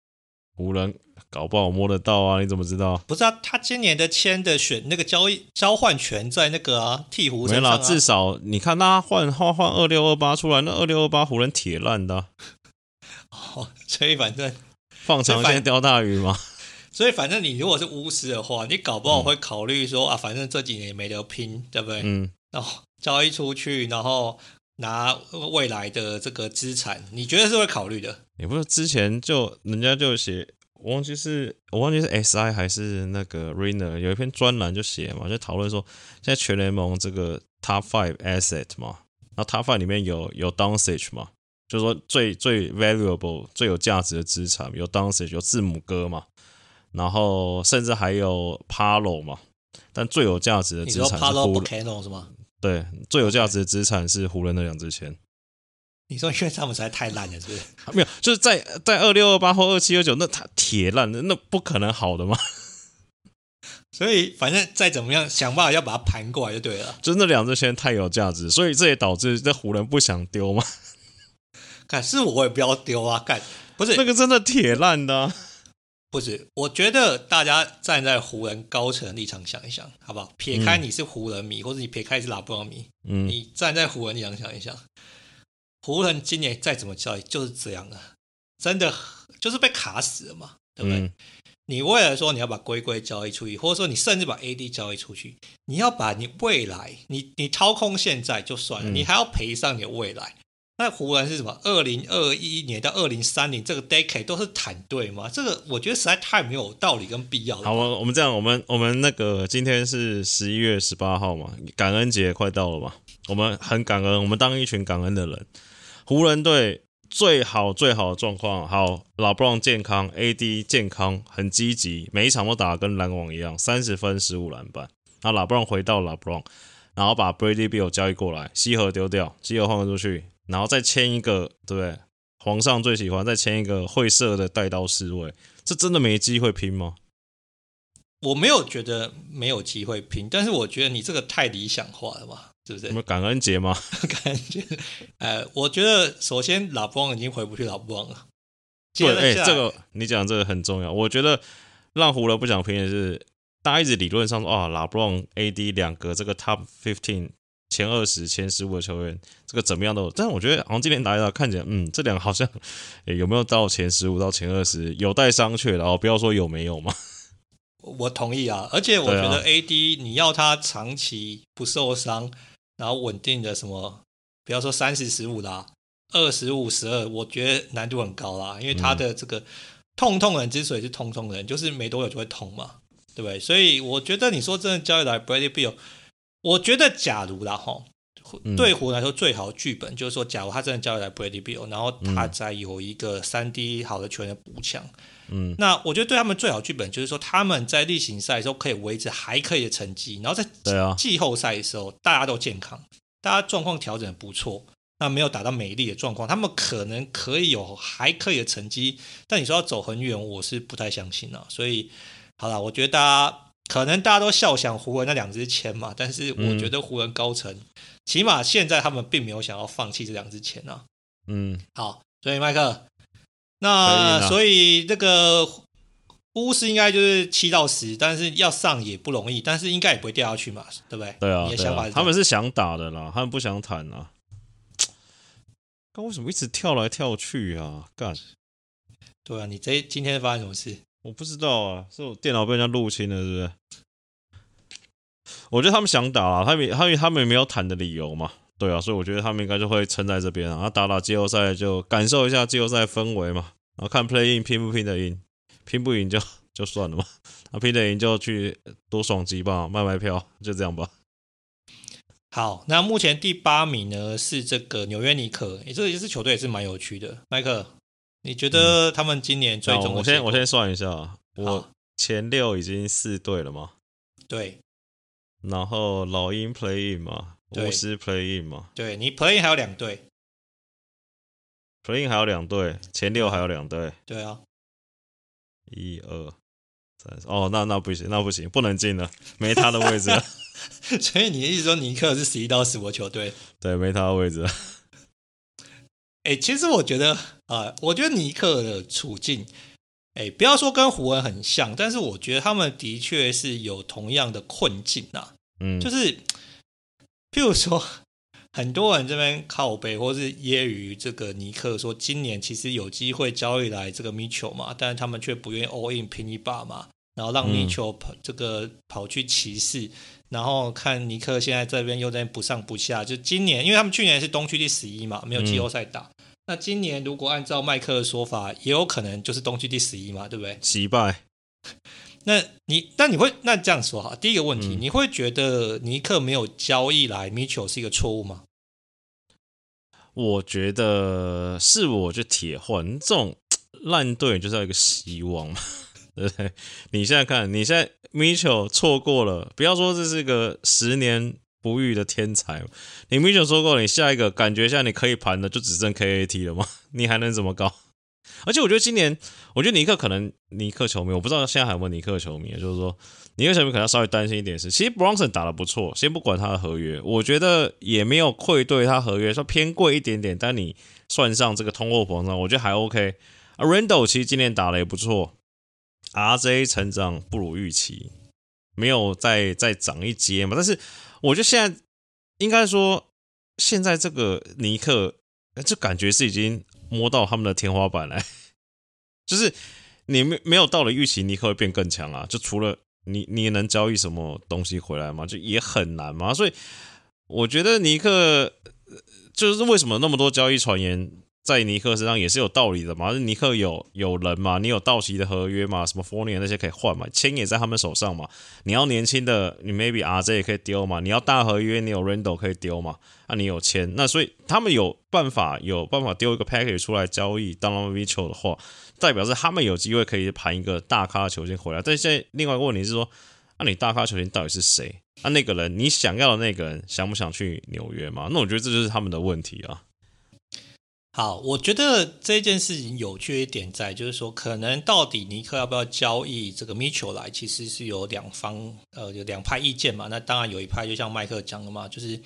湖人搞不好摸得到啊，你怎么知道？不是啊，他今年的签的选那个交易交换权在那个、啊、鹈鹕身上、啊、没啦，至少你看他换换换二六二八出来，那二六二八湖人铁烂的、啊。哦，所以反正放长线钓大鱼嘛。所以反正你如果是巫师的话，你搞不好会考虑说、嗯、啊，反正这几年也没得拼，对不对？嗯。然后交易出去，然后拿未来的这个资产，你觉得是会考虑的？也不是之前就人家就写，我忘记是我忘记是 S I 还是那个 Rainer 有一篇专栏就写嘛，就讨论说现在全联盟这个 Top Five Asset 嘛，那 Top Five 里面有有 Doncic 嘛，就是说最最 valuable 最有价值的资产有 Doncic 有字母哥嘛。然后甚至还有 Palo 嘛，但最有价值的资产是湖人是吗？对，最有价值的资产是湖人的两支签。你说因为他们实在太烂了，是不是？没有，就是在在二六二八或二七二九，那他铁烂的，那不可能好的嘛。所以反正再怎么样想办法要把它盘过来就对了。就是那两支签太有价值，所以这也导致这湖人不想丢嘛。干是我也不要丢啊，干不是那个真的铁烂的、啊。不止，我觉得大家站在湖人高层的立场想一想，好不好？撇开你是湖人迷，嗯、或者你撇开你是拉布朗迷、嗯，你站在湖人立场想一想，湖人今年再怎么交易就是这样啊，真的就是被卡死了嘛，对不对？嗯、你为了说你要把龟龟交易出去，或者说你甚至把 A D 交易出去，你要把你未来，你你掏空现在就算了，嗯、你还要赔上你的未来。那湖人是什么？二零二一年到二零三零这个 decade 都是坦队吗？这个我觉得实在太没有道理跟必要了。好，我们这样，我们我们那个今天是十一月十八号嘛，感恩节快到了嘛，我们很感恩，我们当一群感恩的人。湖人队最好最好的状况，好，老布朗健康 ，A D 健康，很积极，每一场都打跟篮网一样，三十分十五篮板。那老布朗回到老布朗，然后把 Bradley Beal 交易过来，西河丢掉，西河换出去。然后再签一个，对不对？皇上最喜欢再签一个会射的带刀侍卫，这真的没机会拼吗？我没有觉得没有机会拼，但是我觉得你这个太理想化了吧，是不是？我们感恩节吗？感恩节，呃，我觉得首先拉布朗已经回不去拉布朗了。对，哎、欸，这个你讲这个很重要。我觉得让湖人不想拼的是，大家一直理论上说啊，拉布朗 A D 两个这个 Top fifteen。前二十、前十五的球员，这个怎么样都有。但我觉得好像今天打一打，看起来，嗯，这两个好像有没有到前十五到前二十，有待商榷了。不要说有没有嘛。我同意啊，而且我觉得 A D、啊、你要他长期不受伤，然后稳定的什么，不要说三十十五啦，二十五十二，我觉得难度很高啦，因为他的这个、嗯、痛痛人之所以是痛痛人，就是没多久就会痛嘛，对不对？所以我觉得你说真的交易来 Bradley Beal。我觉得假如啦齁，对湖人来说最好的剧本、嗯、就是说假如他真的交易来 Bradley Beal， 然后他再有一个 三 D 好的球员的补强、嗯、那我觉得对他们最好的剧本就是说他们在例行赛的时候可以维持还可以的成绩，然后在季后赛的时候、啊、大家都健康，大家状况调整得不错，那没有打到美丽的状况，他们可能可以有还可以的成绩，但你说要走很远我是不太相信啦。所以好啦，我觉得大家可能大家都笑想湖人那两支签嘛，但是我觉得湖人高层、嗯、起码现在他们并没有想要放弃这两支签啊。嗯，好，所以麦克，那所以这个巫师应该就是七到十，但是要上也不容易，但是应该也不会掉下去嘛，对不对？对啊，你的想法是、啊、他们是想打的啦，他们不想谈啊。干为什么一直跳来跳去啊？干，对啊，你这今天发生什么事？我不知道啊，是我电脑被人家入侵了，是不是？我觉得他们想打啊，他们他们他们也没有谈的理由嘛，对啊，所以我觉得他们应该就会撑在这边啊，打打季后赛就感受一下季后赛氛围嘛，然后看 play in 拼不拼得赢，拼不赢就就算了嘛，啊拼得赢就去多爽几把卖卖票，就这样吧。好，那目前第八名呢是这个纽约尼克，欸、这一支球队也是蛮有趣的，麦克。你觉得他们今年最终、嗯？我先我先算一下，我前六已经四队了嘛？对。然后老鹰 play in 嘛，巫师 play in 嘛，对你 play in 还有两队 ，play in 还有两队，前六还有两队。对啊。一二三，哦，那那不行，那不行，不能进了，没他的位置了。所以你一直说尼克是十一到十五的球队？对，没他的位置了。哎、欸，其实我觉得啊、呃，我觉得尼克的处境，哎，不要说跟湖人很像，但是我觉得他们的确是有同样的困境啊。嗯，就是譬如说很多人这边靠北或是揶揄这个尼克说今年其实有机会交易来这个 Mitchell 嘛，但是他们却不愿意 all in 拼一把嘛，然后让 Mitchell 这个跑去骑士、嗯、然后看尼克现在这边又在不上不下，就今年因为他们去年是东区第十一嘛，没有季后赛打、嗯、那今年如果按照麦克的说法也有可能就是东区第十一嘛，对不对？击败那你那你会那这样说哈，第一个问题、嗯、你会觉得尼克没有交易来 Mitchell 是一个错误吗？我觉得是，我就铁换这种烂队就是要一个希望嘛，对不对？你现在看，你现在 Mitchell 错过了，不要说这是一个十年不遇的天才，你 Mitchell 错过了，你下一个感觉下你可以盘的就只剩 K A T 了嘛，你还能怎么搞？而且我觉得今年，我觉得尼克可能尼克球迷，我不知道现在还有没有尼克球迷，就是说尼克球迷可能要稍微担心一点是，其实 Bronson 打得不错，先不管他的合约，我觉得也没有愧对他合约，说偏贵一点点，但你算上这个通货膨胀，我觉得还 OK。啊 Randall 其实今年打得也不错 ，R J 成长不如预期，没有再再涨一阶嘛。但是我觉得现在应该说，现在这个尼克这感觉是已经摸到他们的天花板来，就是你没有到了预期，尼克会变更强啊，就除了。你你也能交易什么东西回来吗？就也很难嘛，所以我觉得尼克就是为什么那么多交易传言在尼克身上也是有道理的嘛，尼克有有人嘛，你有到期的合约嘛，什么 Fournier 那些可以换嘛，签也在他们手上嘛，你要年轻的你 maybe R J 也可以丢嘛，你要大合约你有 Randall 可以丢嘛，那、啊、你有签，那所以他们有办法有办法丢一个 package 出来交易 Donovan Mitchell 的话，代表是他们有机会可以盘一个大咖的球星回来，但现在另外一个问题是说，那、啊、你大咖球星到底是谁？啊，那个人你想要的那个人想不想去纽约嘛？那我觉得这就是他们的问题啊。好，我觉得这件事情有趣一点在，就是说可能到底尼克要不要交易这个 Mitchell 来，其实是有两方呃有两派意见嘛。那当然有一派就像麦克讲的嘛，就是。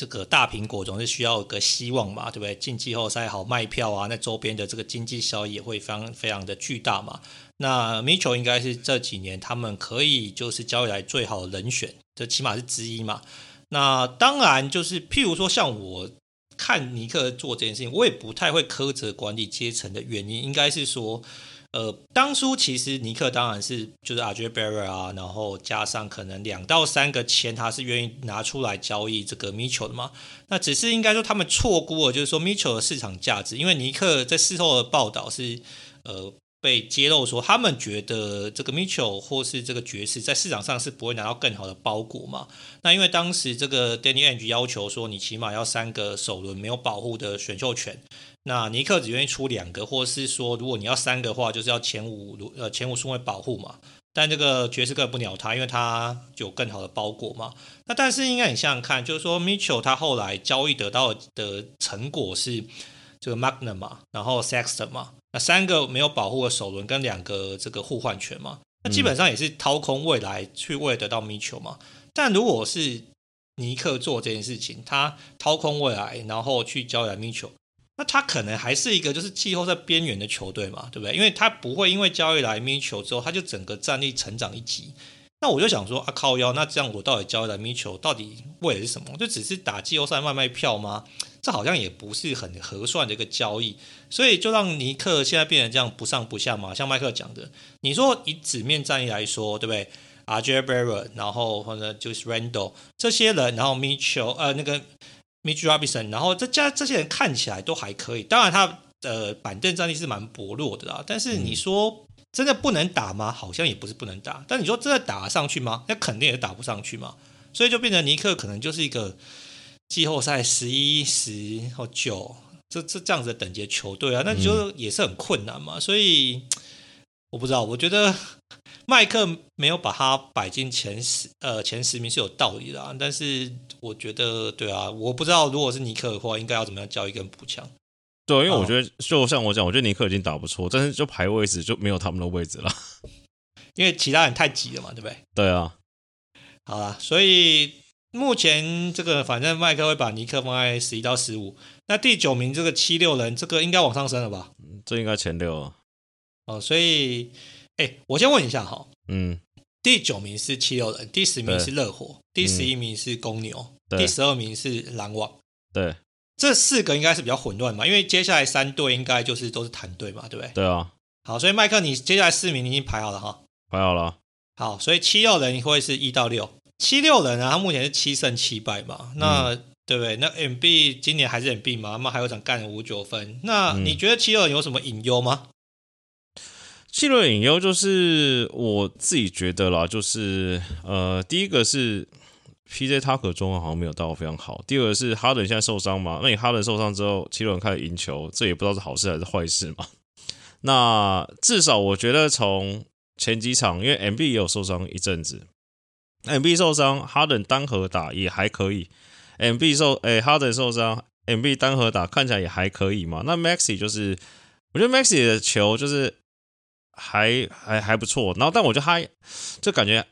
这个大苹果总是需要有个希望嘛，对不对？进季后赛好卖票啊，那周边的这个经济效益也会非常非常的巨大嘛。那 Mitchell 应该是这几年他们可以就是交易来最好的人选，这起码是之一嘛。那当然就是譬如说像我看尼克做这件事情，我也不太会苛责管理阶层的原因，应该是说呃，当初其实尼克当然是就是 R J Barrett 啊，然后加上可能两到三个签他是愿意拿出来交易这个 Mitchell 的嘛，那只是应该说他们错估了就是说 Mitchell 的市场价值，因为尼克在事后的报道是呃被揭露说他们觉得这个 Mitchell 或是这个爵士在市场上是不会拿到更好的包裹嘛，那因为当时这个 Danny Ainge 要求说你起码要三个首轮没有保护的选秀权，那尼克只愿意出两个，或是说如果你要三个的话就是要前五呃前五顺位保护嘛，但这个爵士根本不鸟他，因为他有更好的包裹嘛。那但是应该你想想看，就是说 Mitchell 他后来交易得到的成果是这个 Magnum 嘛，然后 Sexton 嘛，那三个没有保护的首轮跟两个这个互换权嘛，那基本上也是掏空未来去为了得到 Mitchell 嘛。但如果是尼克做这件事情，他掏空未来然后去交易 Mitchell，那他可能还是一个就是季后赛边缘的球队嘛，对不对？因为他不会因为交易来 Mitchell 之后他就整个战力成长一级，那我就想说啊靠腰，那这样我到底交易来 Mitchell 到底为了是什么？就只是打季后赛卖卖票吗？这好像也不是很合算的一个交易，所以就让尼克现在变成这样不上不下嘛。像麦克讲的，你说以纸面战役来说，对不对？ R J Barrett 然后或者就是 Randall 这些人，然后 Mitchell 呃那个Mitch Robinson， 然后这家这些人看起来都还可以，当然他呃板凳战力是蛮薄弱的啦，但是你说真的不能打吗？好像也不是不能打，但你说真的打上去吗？那肯定也打不上去嘛，所以就变成尼克可能就是一个季后赛十一、十或九这这这样子的等级的球队啊，那就也是很困难嘛，所以我不知道，我觉得麦克没有把他摆进前十呃前十名是有道理的啊，但是我觉得对啊，我不知道如果是尼克的话应该要怎么样交易跟补强。对，因为我觉得就像我讲，我觉得尼克已经打不错，但是就排位置就没有他们的位置了，因为其他人太急了嘛，对不对？对啊，好啦，所以目前这个反正麦克会把尼克放在十一到十五，那第九名这个七六人这个应该往上升了吧？这应该前六啊。哦，所以哎，我先问一下哈，嗯，第九名是七六人，第十名是热火，第十一名是公牛，嗯、第十二名是篮网，对，这四个应该是比较混乱嘛，因为接下来三队应该就是都是团队嘛，对不对？对啊。好，所以麦克，你接下来四名你已经排好了哈？排好了。好，所以七六人会是一到六，七六人啊，他目前是七胜七败嘛，那。嗯对不对？那 M B 今年还是 M B 嘛，那还有场干了五九分。那你觉得七六人有什么隐忧吗？嗯、七六人隐忧就是我自己觉得啦，就是呃，第一个是 P J 塔克状况好像没有到非常好，第二个是哈登现在受伤嘛，那你哈登受伤之后，七六人开始赢球，这也不知道是好事还是坏事嘛。那至少我觉得从前几场，因为 M B 也有受伤一阵子 ，M B 受伤，哈登单核打也还可以。M B 受诶哈登受伤 ，M B 单核打看起来也还可以嘛。那 Maxi 就是，我觉得 Maxi 的球就是还还还不错。然后，但我觉得他就感觉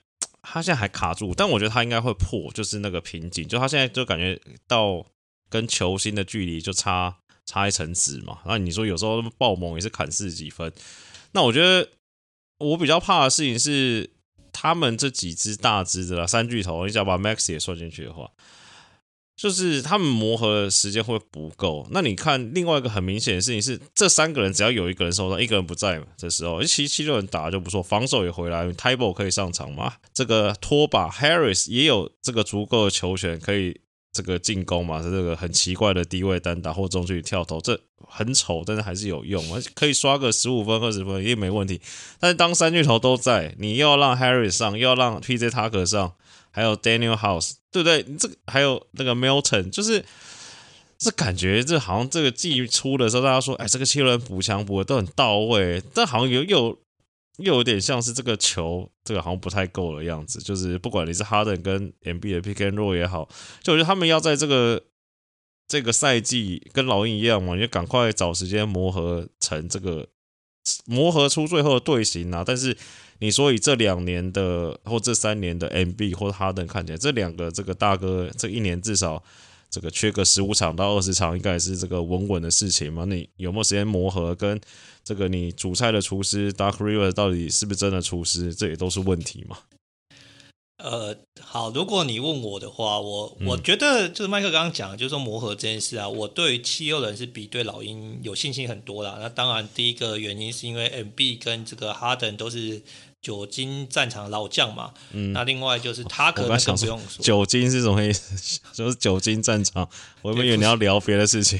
他现在还卡住，但我觉得他应该会破，就是那个瓶颈。就他现在就感觉到跟球星的距离就差差一层纸嘛。那你说有时候爆猛也是砍四十几分。那我觉得我比较怕的事情是他们这几只大只的啦，三巨头，你想把 Maxi 也算进去的话。就是他们磨合的时间会不够。那你看另外一个很明显的事情是，这三个人只要有一个人受伤，一个人不在嘛，这时候其实七六人打就不错，防守也回来 ，Table 可以上场嘛，这个拖把 Harris 也有这个足够的球权可以这个进攻嘛，这个很奇怪的低位单打或中距离跳投，这很丑，但是还是有用，可以刷个十五分二十分也没问题。但是当三巨头都在，你又要让 Harris 上，又要让 P J Tucker 上。还有 Daniel House 对不对？这还有那个 Milton， 就是这感觉，这好像这个季初的时候，大家说，哎，这个七六人补强补的都很到位，但好像又又又有点像是这个球，这个好像不太够的样子。就是不管你是 Harden 跟 M B 的 Pick and Roll 也好，就我觉得他们要在这个这个赛季跟老鹰一样嘛，你就赶快找时间磨合成这个。磨合出最后的队形啊，但是你说以这两年的或这三年的 M B 或哈登看起来，这两个这个大哥这一年至少这个缺个十五场到二十场，应该也是这个稳稳的事情嘛。你有没有时间磨合？跟这个你主菜的厨师 Doc Rivers 到底是不是真的厨师？这也都是问题嘛。呃，好，如果你问我的话，我、嗯、我觉得就是麦克刚刚讲的，就是说磨合这件事啊，我对七六人是比对老鹰有信心很多啦。那当然，第一个原因是因为 M B 跟这个哈登都是久经战场老将嘛。嗯。那另外就是他可能更不用说，久经是什么意思？就是久经战场，我以为你要聊别的事情。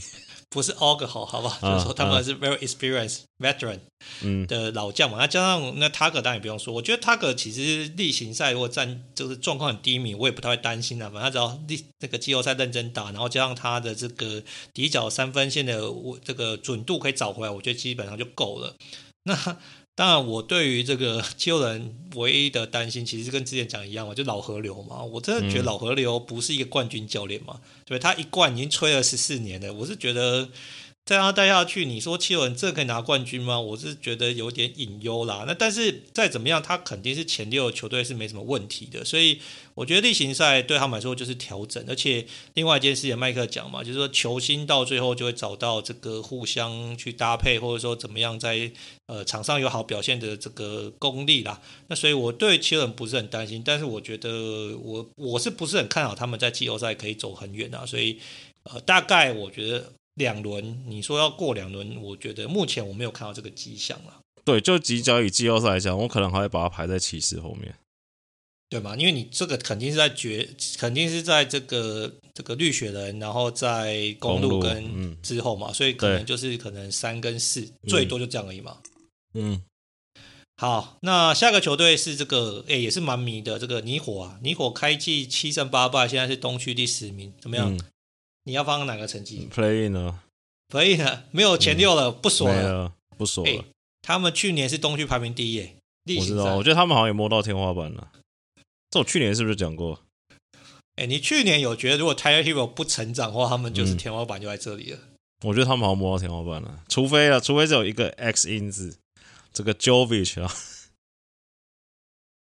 不是 alcohol 好不好、啊、就是说他们是 very experienced、啊、veteran 的老将嘛、嗯、那加上那 Tucker 当然也不用说，我觉得 Tucker 其实例行赛如果战就是状况很低迷，我也不太会担心啦，反正他只要那个季后赛认真打，然后加上他的这个底角三分线的这个准度可以找回来，我觉得基本上就够了。那当然我对于这个七六人唯一的担心其实跟之前讲一样嘛，就老河流嘛，我真的觉得老河流不是一个冠军教练嘛、嗯、对，他一冠已经吹了十四年了，我是觉得在他带下去，你说七六人这可以拿冠军吗？我是觉得有点隐忧啦。那但是再怎么样他肯定是前六球队是没什么问题的，所以我觉得例行赛对他们来说就是调整，而且另外一件事也麦克讲嘛，就是说球星到最后就会找到这个互相去搭配，或者说怎么样在呃，场上有好表现的这个功力啦，那所以我对七人不是很担心，但是我觉得我我是不是很看好他们在季后赛可以走很远啊？所以呃，大概我觉得两轮，你说要过两轮，我觉得目前我没有看到这个迹象啦。对，就即使以季后赛来讲，我可能还会把它排在骑士后面，对嘛？因为你这个肯定是在决，肯定是在这个这个绿雪人，然后在公路跟之后嘛，嗯、所以可能就是可能三跟四、嗯，最多就这样而已嘛。嗯，好，那下个球队是这个，哎、欸，也是蛮迷的这个尼火啊，尼火开季七胜八败，现在是东区第十名，怎么样？嗯、你要放哪个成绩 ？Play in 呢 ？Play in 呢？没有前六了，嗯、不锁了，不锁了、欸。他们去年是东区排名第一耶，我知道，我觉得他们好像也摸到天花板了。这我去年是不是讲过？哎、欸，你去年有觉得如果 Tyler Herro 不成长的话，他们就是天花板就在这里了？嗯、我觉得他们好像摸到天花板了，除非啊，除非只有一个 X 因子。这个 Jovic 啊，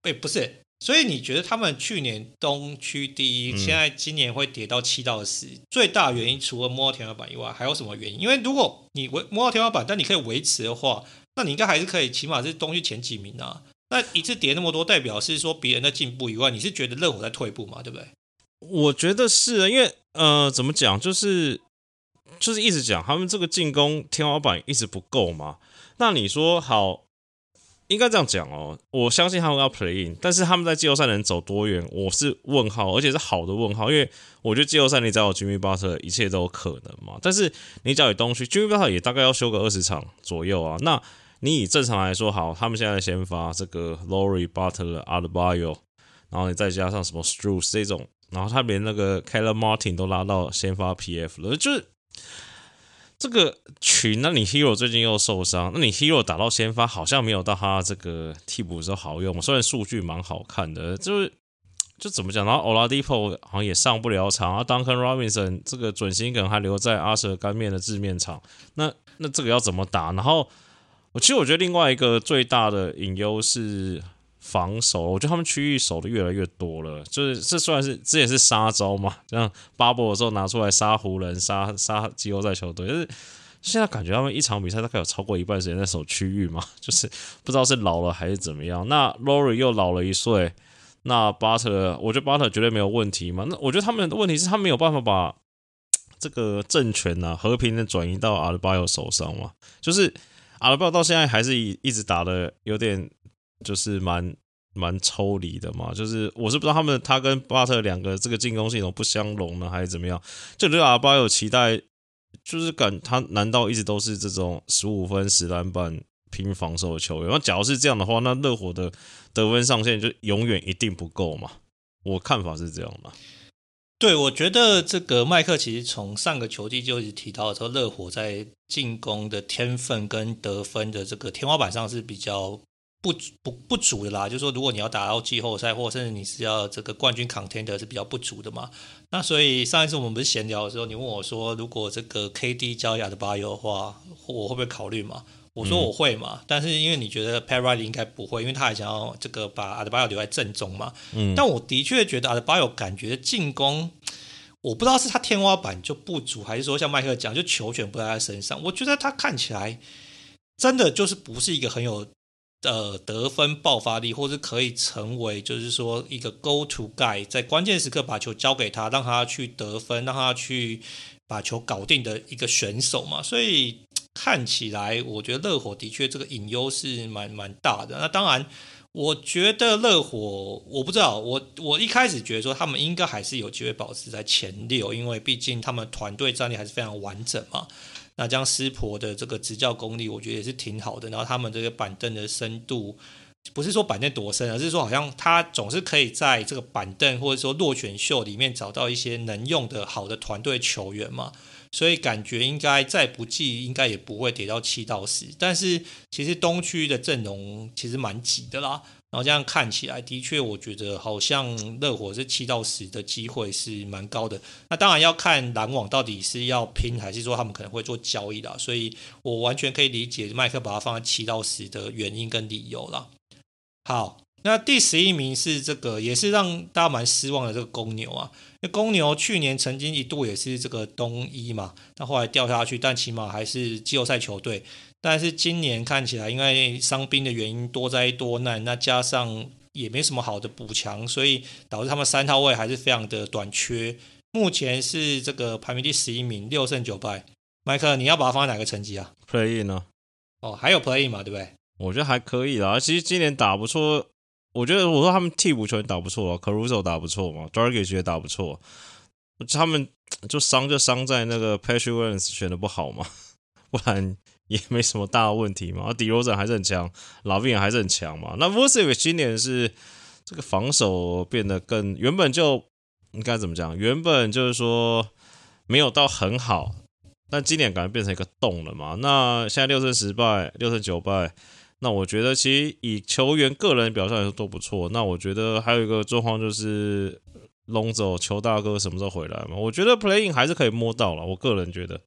哎、欸，不是，所以你觉得他们去年东区第一、嗯、现在今年会跌到七到十，最大原因除了摸到天花板以外还有什么原因？因为如果你摸到天花板但你可以维持的话，那你应该还是可以起码是东区前几名啊。那一次跌那么多代表是说别人在进步以外，你是觉得热火在退步嘛，对不对？我觉得是，因为呃，怎么讲，就是就是一直讲他们这个进攻天花板一直不够嘛。那你说好，应该这样讲哦，我相信他们要 play in， 但是他们在季后赛能走多远，我是问号，而且是好的问号，因为我觉得季后赛你只要有 Jimmy Butler， 一切都有可能嘛。但是你只要有东区 ，Jimmy Butler 也大概要休个二十场左右啊。那你以正常来说，好，他们现在先发这个 Lowry、Butler、Adebayo， 然后你再加上什么 Strus 这种。然后他连那个 Caleb Martin 都拉到先发 P F 了，就是这个群。那你 Hero 最近又受伤，那你 Hero 打到先发好像没有到他这个替补的时候好用，虽然数据蛮好看的，就是就怎么讲，然后 Oladipo 好像也上不了场，然后 Duncan Robinson 这个准心梗还留在阿蛇干面的致面场，那那这个要怎么打？然后我其实我觉得另外一个最大的隐忧是防守，我觉得他们区域守的越来越多了，就是这虽然是之前是杀招嘛，像 Bubble 的时候拿出来杀湖人、杀杀季后赛球队，但是现在感觉他们一场比赛大概有超过一半时间在守区域嘛，就是不知道是老了还是怎么样。那 Lowry 又老了一岁，那 Butler 我觉得 Butler 绝对没有问题嘛。那我觉得他们的问题是他没有办法把这个政权啊和平的转移到 Adebayo 手上嘛，就是 Adebayo 到现在还是一直打的有点。就是蛮蛮抽离的嘛，就是我是不知道他们他跟巴特两个这个进攻系统不相容呢，还是怎么样？就对阿巴有期待，就是感他难道一直都是这种十五分十篮板拼防守的球员？那假如是这样的话，那热火的得分上限就永远一定不够嘛？我看法是这样嘛。对，我觉得这个麦克其实从上个球季就一直提到的时候，热火在进攻的天分跟得分的这个天花板上是比较。不, 不, 不足的啦，就是说如果你要打到季后赛或甚至你是要这个冠军 contender 是比较不足的嘛。那所以上一次我们不是闲聊的时候你问我说如果这个 K D 交易阿德巴约的话我会不会考虑嘛，我说我会嘛、嗯、但是因为你觉得 Pat Riley 应该不会，因为他还想要这个把阿德巴约留在正中嘛、嗯、但我的确觉得阿德巴约感觉进攻我不知道是他天花板就不足还是说像麦克讲就球权不在他身上，我觉得他看起来真的就是不是一个很有呃，得分爆发力，或是可以成为就是说一个 go to guy， 在关键时刻把球交给他，让他去得分，让他去把球搞定的一个选手嘛。所以看起来，我觉得热火的确这个隐忧是蛮蛮大的。那当然，我觉得热火，我不知道，我我一开始觉得说他们应该还是有机会保持在前六，因为毕竟他们团队战力还是非常完整嘛。那这样师婆的这个执教功力我觉得也是挺好的，然后他们这个板凳的深度不是说板凳多深，而是说好像他总是可以在这个板凳或者说落选秀里面找到一些能用的好的团队球员嘛，所以感觉应该再不济应该也不会跌到七到十，但是其实东区的阵容其实蛮挤的啦，然后这样看起来的确我觉得好像热火是七到十的机会是蛮高的，那当然要看篮网到底是要拼还是说他们可能会做交易啦，所以我完全可以理解麦克把它放在七到十的原因跟理由啦。好，那第十一名是这个也是让大家蛮失望的这个公牛啊，因为公牛去年曾经一度也是这个东一嘛，但后来掉下去，但起码还是季后赛球队，但是今年看起来因为伤兵的原因多灾多难，那加上也没什么好的补强，所以导致他们三号位还是非常的短缺，目前是这个排名第十一名，六胜九败。麦克你要把它放在哪个成绩啊？ play in 啊，哦还有 play in 嘛，对不对？我觉得还可以啦，其实今年打不错，我觉得我说他们替补球员打不错啊 Caruso 打不错嘛 Dragic 也打不错，他们就伤就伤在那个 Patrick Williams 选的不好嘛，不然也没什么大的问题嘛，迪罗赞还是很强，拉维尔还是很强嘛。那 Vucevic 今年是这个防守变得更，原本就应该怎么讲？原本就是说没有到很好，但今年感觉变成一个洞了嘛。那现在六胜十败，六胜九败。那我觉得其实以球员个人表现来说都不错。那我觉得还有一个状况就是Lonzo球大哥什么时候回来嘛？我觉得 playing 还是可以摸到了，我个人觉得。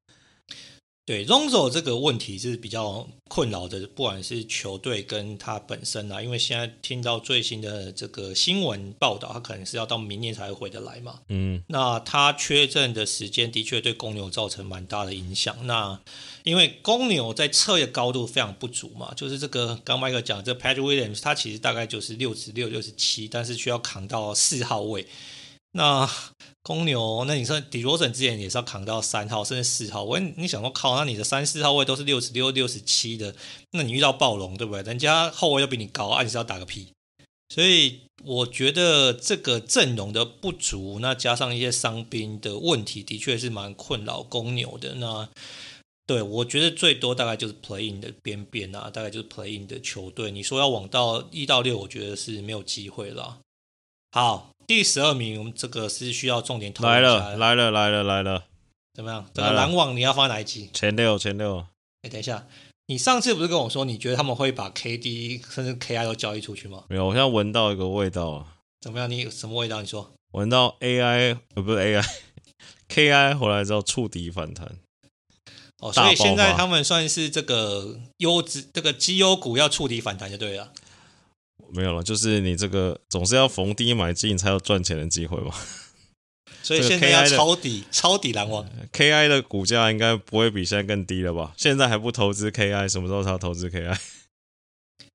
对 Lonzo 这个问题是比较困扰的，不管是球队跟他本身啊，因为现在听到最新的这个新闻报道，他可能是要到明年才会回得来嘛。嗯，那他缺阵的时间的确对公牛造成蛮大的影响。那因为公牛在侧的高度非常不足嘛，就是这个刚麦克讲这 Pat Williams 他其实大概就是六十六、六十七，但是需要扛到四号位。那公牛，那你说 DeRozan 之前也是要扛到三号甚至四号，我你想说靠，那你的三四号位都是六十六、六十七的，那你遇到暴龙对不对？人家后卫又比你高，啊你是要打个屁。所以我觉得这个阵容的不足，那加上一些伤兵的问题，的确是蛮困扰公牛的。那对，我觉得最多大概就是 play in 的边边啊，大概就是 play in 的球队，你说要往到一到六，我觉得是没有机会啦。好。第十二名，我们这个是需要重点讨论一下的。来了，来了，来了，来了。怎么样？这个篮网你要放在哪一集？前六，前六。哎，等一下，你上次不是跟我说你觉得他们会把 K D 甚至 K I 都交易出去吗？没有，我现在闻到一个味道啊。怎么样？你什么味道？你说？闻到 A I 呃，不是 A I，K I 回来之后触底反弹。哦，所以现在他们算是这个优质这个绩优股要触底反弹就对了。没有了，就是你这个总是要逢低买进才有赚钱的机会嘛。所以现在要抄底，抄底篮网。K I 的股价应该不会比现在更低了吧？现在还不投资 K I， 什么时候才要投资 K I？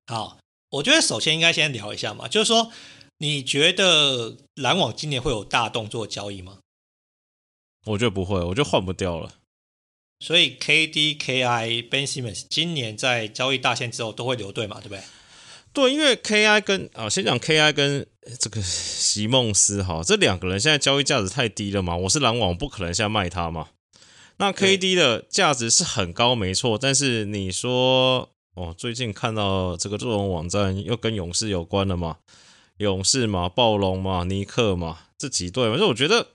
好，我觉得首先应该先聊一下嘛，就是说你觉得篮网今年会有大动作交易吗？我觉得不会，我觉得换不掉了。所以 K D、K I、Ben Simmons 今年在交易大限之后都会留队嘛，对不对？对，因为 K I 跟啊，先讲 K I 跟这个席梦思哈，这两个人现在交易价值太低了嘛，我是篮网不可能现在卖他嘛。那 K D 的价值是很高没错，但是你说哦，最近看到这个这种网站又跟勇士有关了嘛，勇士嘛，暴龙嘛，尼克嘛，这几队嘛，所以我觉得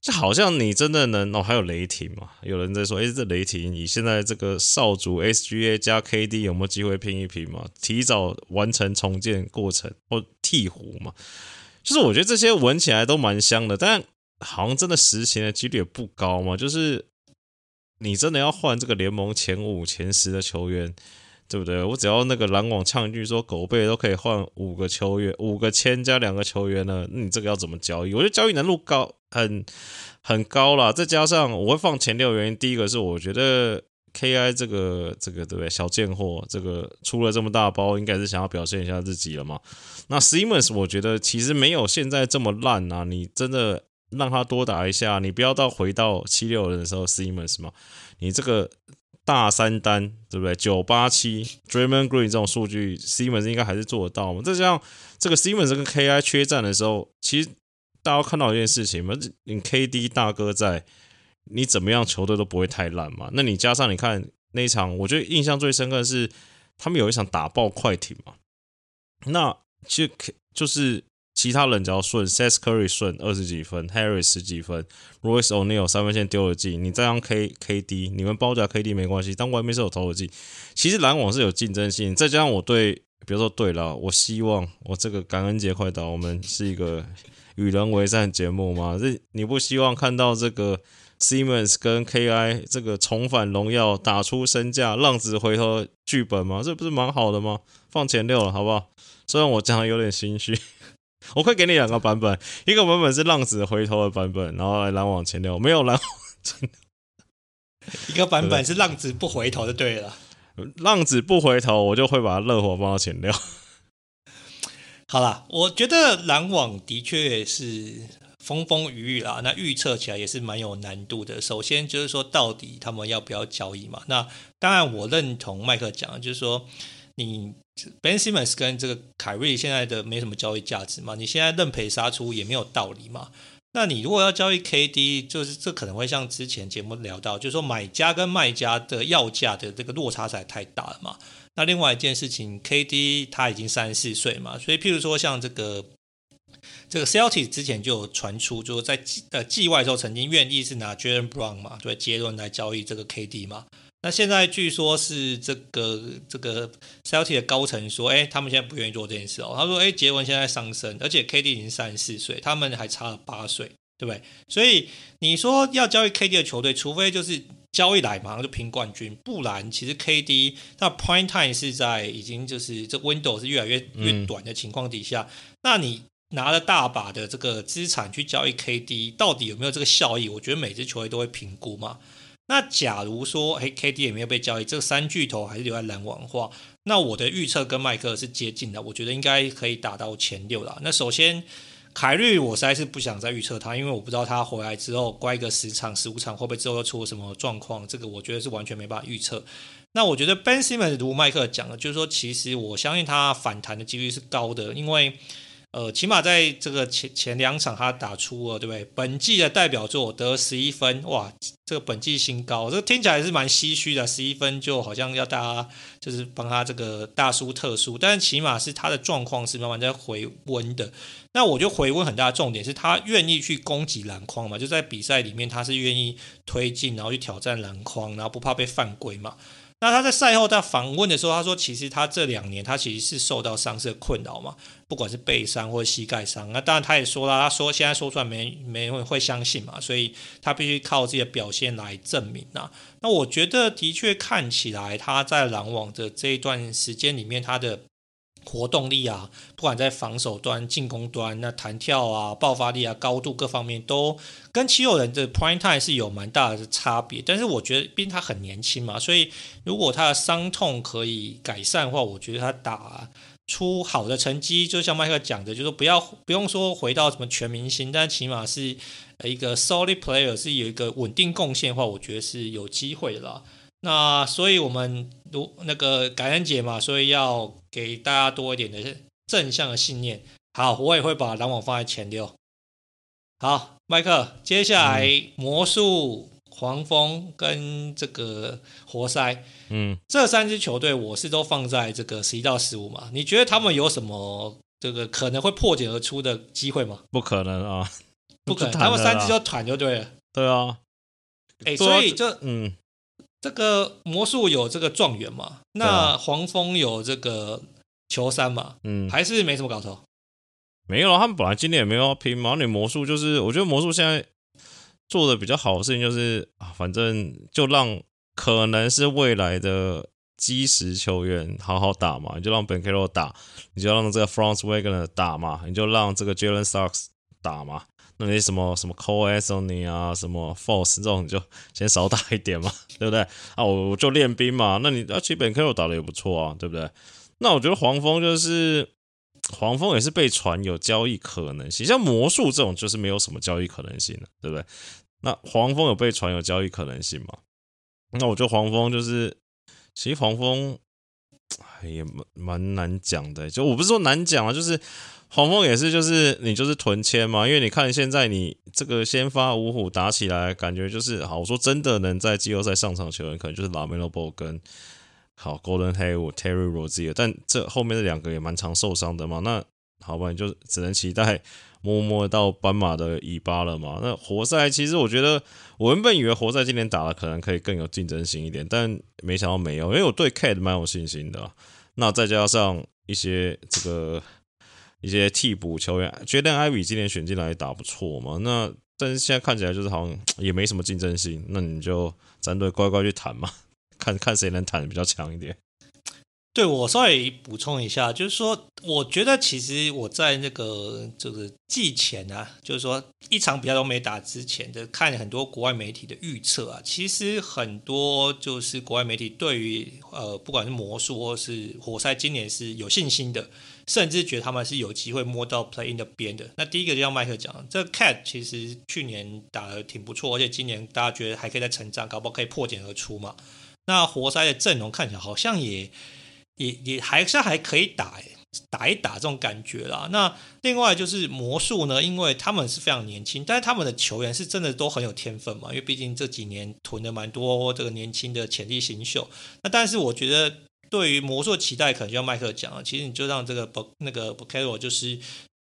这好像你真的能哦，还有雷霆嘛，有人在说，哎、欸，这雷霆以现在这个少主 S G A 加 K D 有没有机会拼一拼嘛？提早完成重建过程或鹈鹕嘛？就是我觉得这些闻起来都蛮香的，但好像真的实行的几率也不高嘛。就是你真的要换这个联盟前五、前十的球员，对不对？我只要那个篮网呛一句说狗贝都可以换五个球员，五个签加两个球员了，你这个要怎么交易？我觉得交易难度高。很很高啦，再加上我会放前六原因，第一个是我觉得 K I 这个这个对不对，小贱货这个出了这么大包，应该是想要表现一下自己了嘛。那 Simmons 我觉得其实没有现在这么烂啊，你真的让他多打一下，你不要到回到七六人的时候 Simmons 嘛，你这个大三单对不对？ 九八七 Dramon Green 这种数据 Simmons 应该还是做得到嘛。再加上这个 Simmons 跟 K I 缺战的时候，其实大家看到一件事情嘛，你 K D 大哥在，你怎么样球队都不会太烂嘛。那你加上你看那一场，我觉得印象最深刻的是他们有一场打爆快艇嘛。那其实就是其他人只要顺 ，Seth Curry 顺二十几分 ，Harris 十几分 ，Royce O'Neal 三分线丢了进，你再让 K KD， 你们包夹 K D 没关系，但外面是有投了进。其实篮网是有竞争性，再加上我对，比如说对了，我希望我这个感恩节快到，我们是一个与人为善节目嘛，这你不希望看到这个 Simmons 跟 K I 这个重返荣耀，打出身价，浪子回头剧本吗？这不是蛮好的吗？放前六了，好不好？虽然我讲的有点心虚，我会给你两个版本，一个版本是浪子回头的版本，然后来篮网前六，没有篮网前六。一个版本是浪子不回头就对了，浪子不回头，我就会把热火放到前六。好啦，我觉得篮网的确是风风雨雨啦，那预测起来也是蛮有难度的。首先就是说到底他们要不要交易嘛，那当然我认同麦克讲的，就是说你 Ben Simmons 跟这个凯瑞现在的没什么交易价值嘛，你现在认赔杀出也没有道理嘛。那你如果要交易 K D， 就是这可能会像之前节目聊到，就是说买家跟卖家的要价的这个落差实在太大了嘛。那另外一件事情 ，K D 他已经三十四岁嘛，所以譬如说像这个这个 Celtics 之前就有传出，就是在呃季外的时候曾经愿意是拿 Jaylen Brown 嘛，对杰伦来交易这个 K D 嘛。那现在据说是这个这个 Celtics 的高层说，哎、欸，他们现在不愿意做这件事哦。他说，哎、欸，杰伦现在上升，而且 K D 已经三十四岁，他们还差了八岁，对不对？所以你说要交易 K D 的球队，除非就是。交易来马上就拼冠军，不然其实 K D 那 prime time 是在已经就是这 window 是越来越越短的情况底下，嗯、那你拿了大把的这个资产去交易 K D， 到底有没有这个效益？我觉得每支球队都会评估嘛。那假如说，哎 ，K D 也没有被交易，这三巨头还是留在篮网的话，那我的预测跟麦克是接近的，我觉得应该可以打到前六啦。那首先，凯瑞我实在是不想再预测他，因为我不知道他回来之后乖个十场、十五场会不会之后又出什么状况，这个我觉得是完全没办法预测。那我觉得 Ben Simmons 如麦克讲的，就是说，其实我相信他反弹的几率是高的，因为。呃，起码在这个前前两场他打出了，对不对？本季的代表作得十一分，哇，这个本季新高，这个听起来是蛮唏嘘的，十一分就好像要大家就是帮他这个大输特输，但是起码是他的状况是慢慢在回温的。那我觉得回温很大的重点是他愿意去攻击篮筐嘛，就在比赛里面他是愿意推进，然后去挑战篮筐，然后不怕被犯规嘛。那他在赛后在访问的时候，他说其实他这两年他其实是受到伤势的困扰嘛，不管是背伤或膝盖伤。那当然他也说了，他说现在说出来没没人会相信嘛，所以他必须靠自己的表现来证明啊。那我觉得的确看起来他在篮网的这一段时间里面，他的活动力啊，不管在防守端、进攻端，那弹跳啊、爆发力啊、高度各方面都跟七六人的 prime time 是有蛮大的差别。但是我觉得，毕竟他很年轻嘛，所以如果他的伤痛可以改善的话，我觉得他打出好的成绩，就像麦克讲的，就是不要不用说回到什么全明星，但起码是一个 solid player， 是有一个稳定贡献的话，我觉得是有机会的啦。那所以我们如那个感恩节嘛，所以要给大家多一点的正向的信念。好，我也会把篮网放在前六。好，麦克，接下来魔术、黄蜂跟这个活塞，嗯，这三支球队我是都放在这个十一到十五嘛。你觉得他们有什么这个可能会破茧而出的机会吗？不可能啊，不可能，他们三支就团就对了。对啊，哎、欸，所以这嗯。这个魔术有这个状元嘛？那黄蜂有这个球三嘛？嗯，还是没什么搞头。没有啊，他们本来今年也没有要拼嘛。你魔术就是，我觉得魔术现在做的比较好的事情就是啊，反正就让可能是未来的基石球员好好打嘛，你就让 Banchero 打，你就让这个 Franz Wagner 打嘛，你就让这个 Jalen Suggs 打嘛。那你什么什么 Cole Anthony 啊，什么 Force 这种你就先少打一点嘛，对不对啊？我就练兵嘛。那你啊，其实本 K 打的也不错啊，对不对？那我觉得黄蜂就是黄蜂也是被传有交易可能性，像魔术这种就是没有什么交易可能性的，对不对？那黄蜂有被传有交易可能性嘛？那我觉得黄蜂就是，其实黄蜂也蛮难讲的、欸，就我不是说难讲啊，就是。黄蜂也是，就是你就是囤签嘛，因为你看现在你这个先发五虎打起来，感觉就是好。我说真的能在季后赛上场球员，可能就是 LaMelo Ball 跟好 Gordon Hayward、Terry Rozier， 但这后面的两个也蛮常受伤的嘛。那好吧，你就只能期待摸摸到斑马的尾巴了嘛。那活塞其实我觉得，我原本以为活塞今年打的可能可以更有竞争性一点，但没想到没有，因为我对 K A T 蛮有信心的、啊。那再加上一些这个。一些替补球员 Jaden Ivey 今年选进来打不错嘛，那但是现在看起来就是好像也没什么竞争性，那你就战队乖乖去谈嘛，看看谁能谈比较强一点。对，我稍微补充一下，就是说我觉得其实我在那个就是季前啊，就是说一场比赛都没打之前的看很多国外媒体的预测啊，其实很多就是国外媒体对于呃不管是魔术或是活塞今年是有信心的，甚至觉得他们是有机会摸到 play in 的边的。那第一个就像麦克讲，这 K A T 其实去年打得挺不错，而且今年大家觉得还可以再成长，搞不好可以破茧而出嘛。那活塞的阵容看起来好像也也也还是还可以打、欸、打一打这种感觉啦。那另外就是魔术呢，因为他们是非常年轻，但是他们的球员是真的都很有天分嘛，因为毕竟这几年囤了蛮多这个年轻的潜力新秀。那但是我觉得。对于魔术期待可能就像麦克讲了，其实你就让这个那个 Bucaro 就是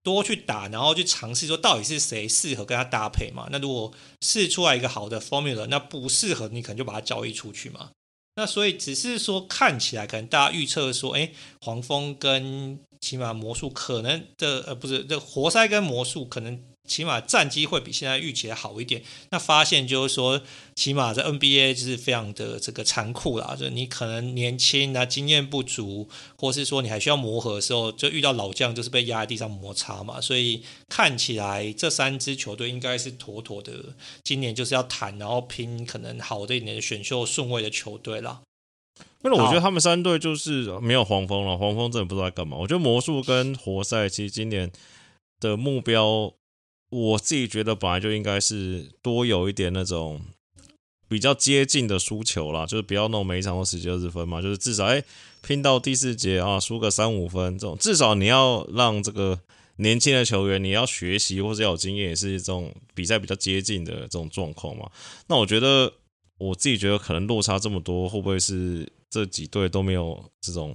多去打，然后去尝试说到底是谁适合跟他搭配嘛。那如果试出来一个好的 formula， 那不适合你可能就把它交易出去嘛。那所以只是说看起来可能大家预测说，哎，黄蜂跟起码魔术可能的呃不是这活塞跟魔术可能起码战绩会比现在预期还好一点。那发现就是说，起码在 N B A 就是非常的这个残酷啦，就你可能年轻啊，经验不足，或是说你还需要磨合的时候，就遇到老将就是被压在地上摩擦嘛。所以看起来这三支球队应该是妥妥的，今年就是要谈，然后拼可能好的一年的选秀顺位的球队啦。但我觉得他们三队就是没有黄蜂了，黄蜂真的不知道在干嘛。我觉得魔术跟活塞其实今年的目标，我自己觉得本来就应该是多有一点那种比较接近的输球啦，就是不要弄每一场都十几二十分嘛，就是至少哎、欸、拼到第四节啊输个三五分这种，至少你要让这个年轻的球员你要学习或是要有经验，也是这种比赛比较接近的这种状况嘛。那我觉得我自己觉得可能落差这么多，会不会是这几队都没有这种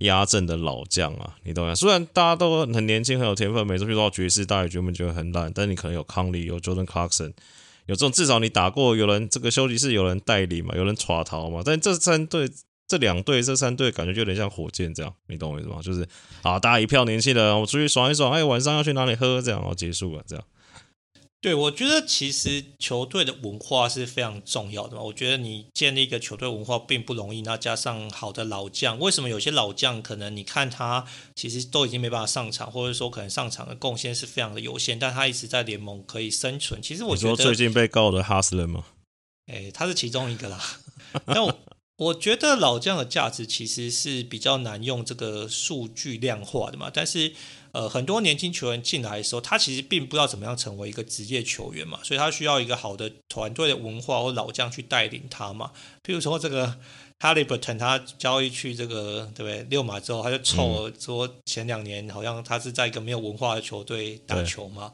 压阵的老将啊？你懂吗？虽然大家都很年轻很有天分，每次遇到爵士大家原本觉得很烂，但你可能有康利有 Jordan Clarkson 有这种至少你打过，有人这个休息室有人带领嘛，有人耍逃嘛。但这三队这两队这三队感觉就有点像火箭这样，你懂我意思吗？就是啊，大家一票年轻人我出去爽一爽，哎晚上要去哪里喝这样，然后结束了这样。对，我觉得其实球队的文化是非常重要的嘛。我觉得你建立一个球队文化并不容易，那加上好的老将，为什么有些老将可能你看他其实都已经没办法上场，或者说可能上场的贡献是非常的有限，但他一直在联盟可以生存。其实我觉得你说最近被告的哈斯勒吗？哎，他是其中一个啦。但我我觉得老将的价值其实是比较难用这个数据量化的嘛，但是呃，很多年轻球员进来的时候，他其实并不知道怎么样成为一个职业球员嘛，所以他需要一个好的团队的文化或老将去带领他嘛。譬如说这个 Haliburton 他交易去这个对不对六马之后，他就臭了说前两年好像他是在一个没有文化的球队打球嘛。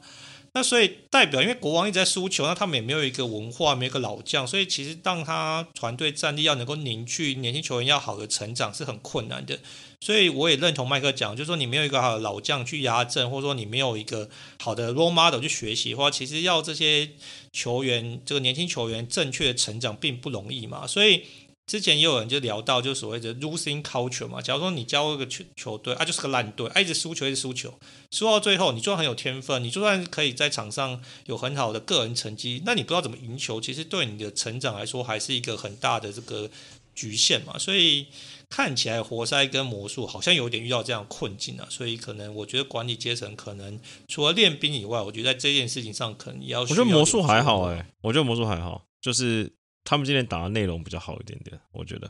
那所以代表因为国王一直在输球，那他们也没有一个文化，没有一个老将，所以其实让他团队战力要能够凝聚，年轻球员要好的成长是很困难的。所以我也认同麦克讲，就是说你没有一个好的老将去压阵，或者说你没有一个好的 role model 去学习的话，其实要这些球员这个年轻球员正确的成长并不容易嘛。所以之前也有人就聊到就所谓的 losing culture 嘛，假如说你教一个球队啊就是个烂队啊，一直输球一直输球，输到最后你就算很有天分，你就算可以在场上有很好的个人成绩，那你不知道怎么赢球，其实对你的成长来说还是一个很大的这个局限嘛。所以看起来活塞跟魔术好像有点遇到这样的困境啊，所以可能我觉得管理阶层可能除了练兵以外，我觉得在这件事情上可能也要需要，我觉得魔术还好哎、欸，我觉得魔术还好，就是他们今天打的内容比较好一点点，我觉得。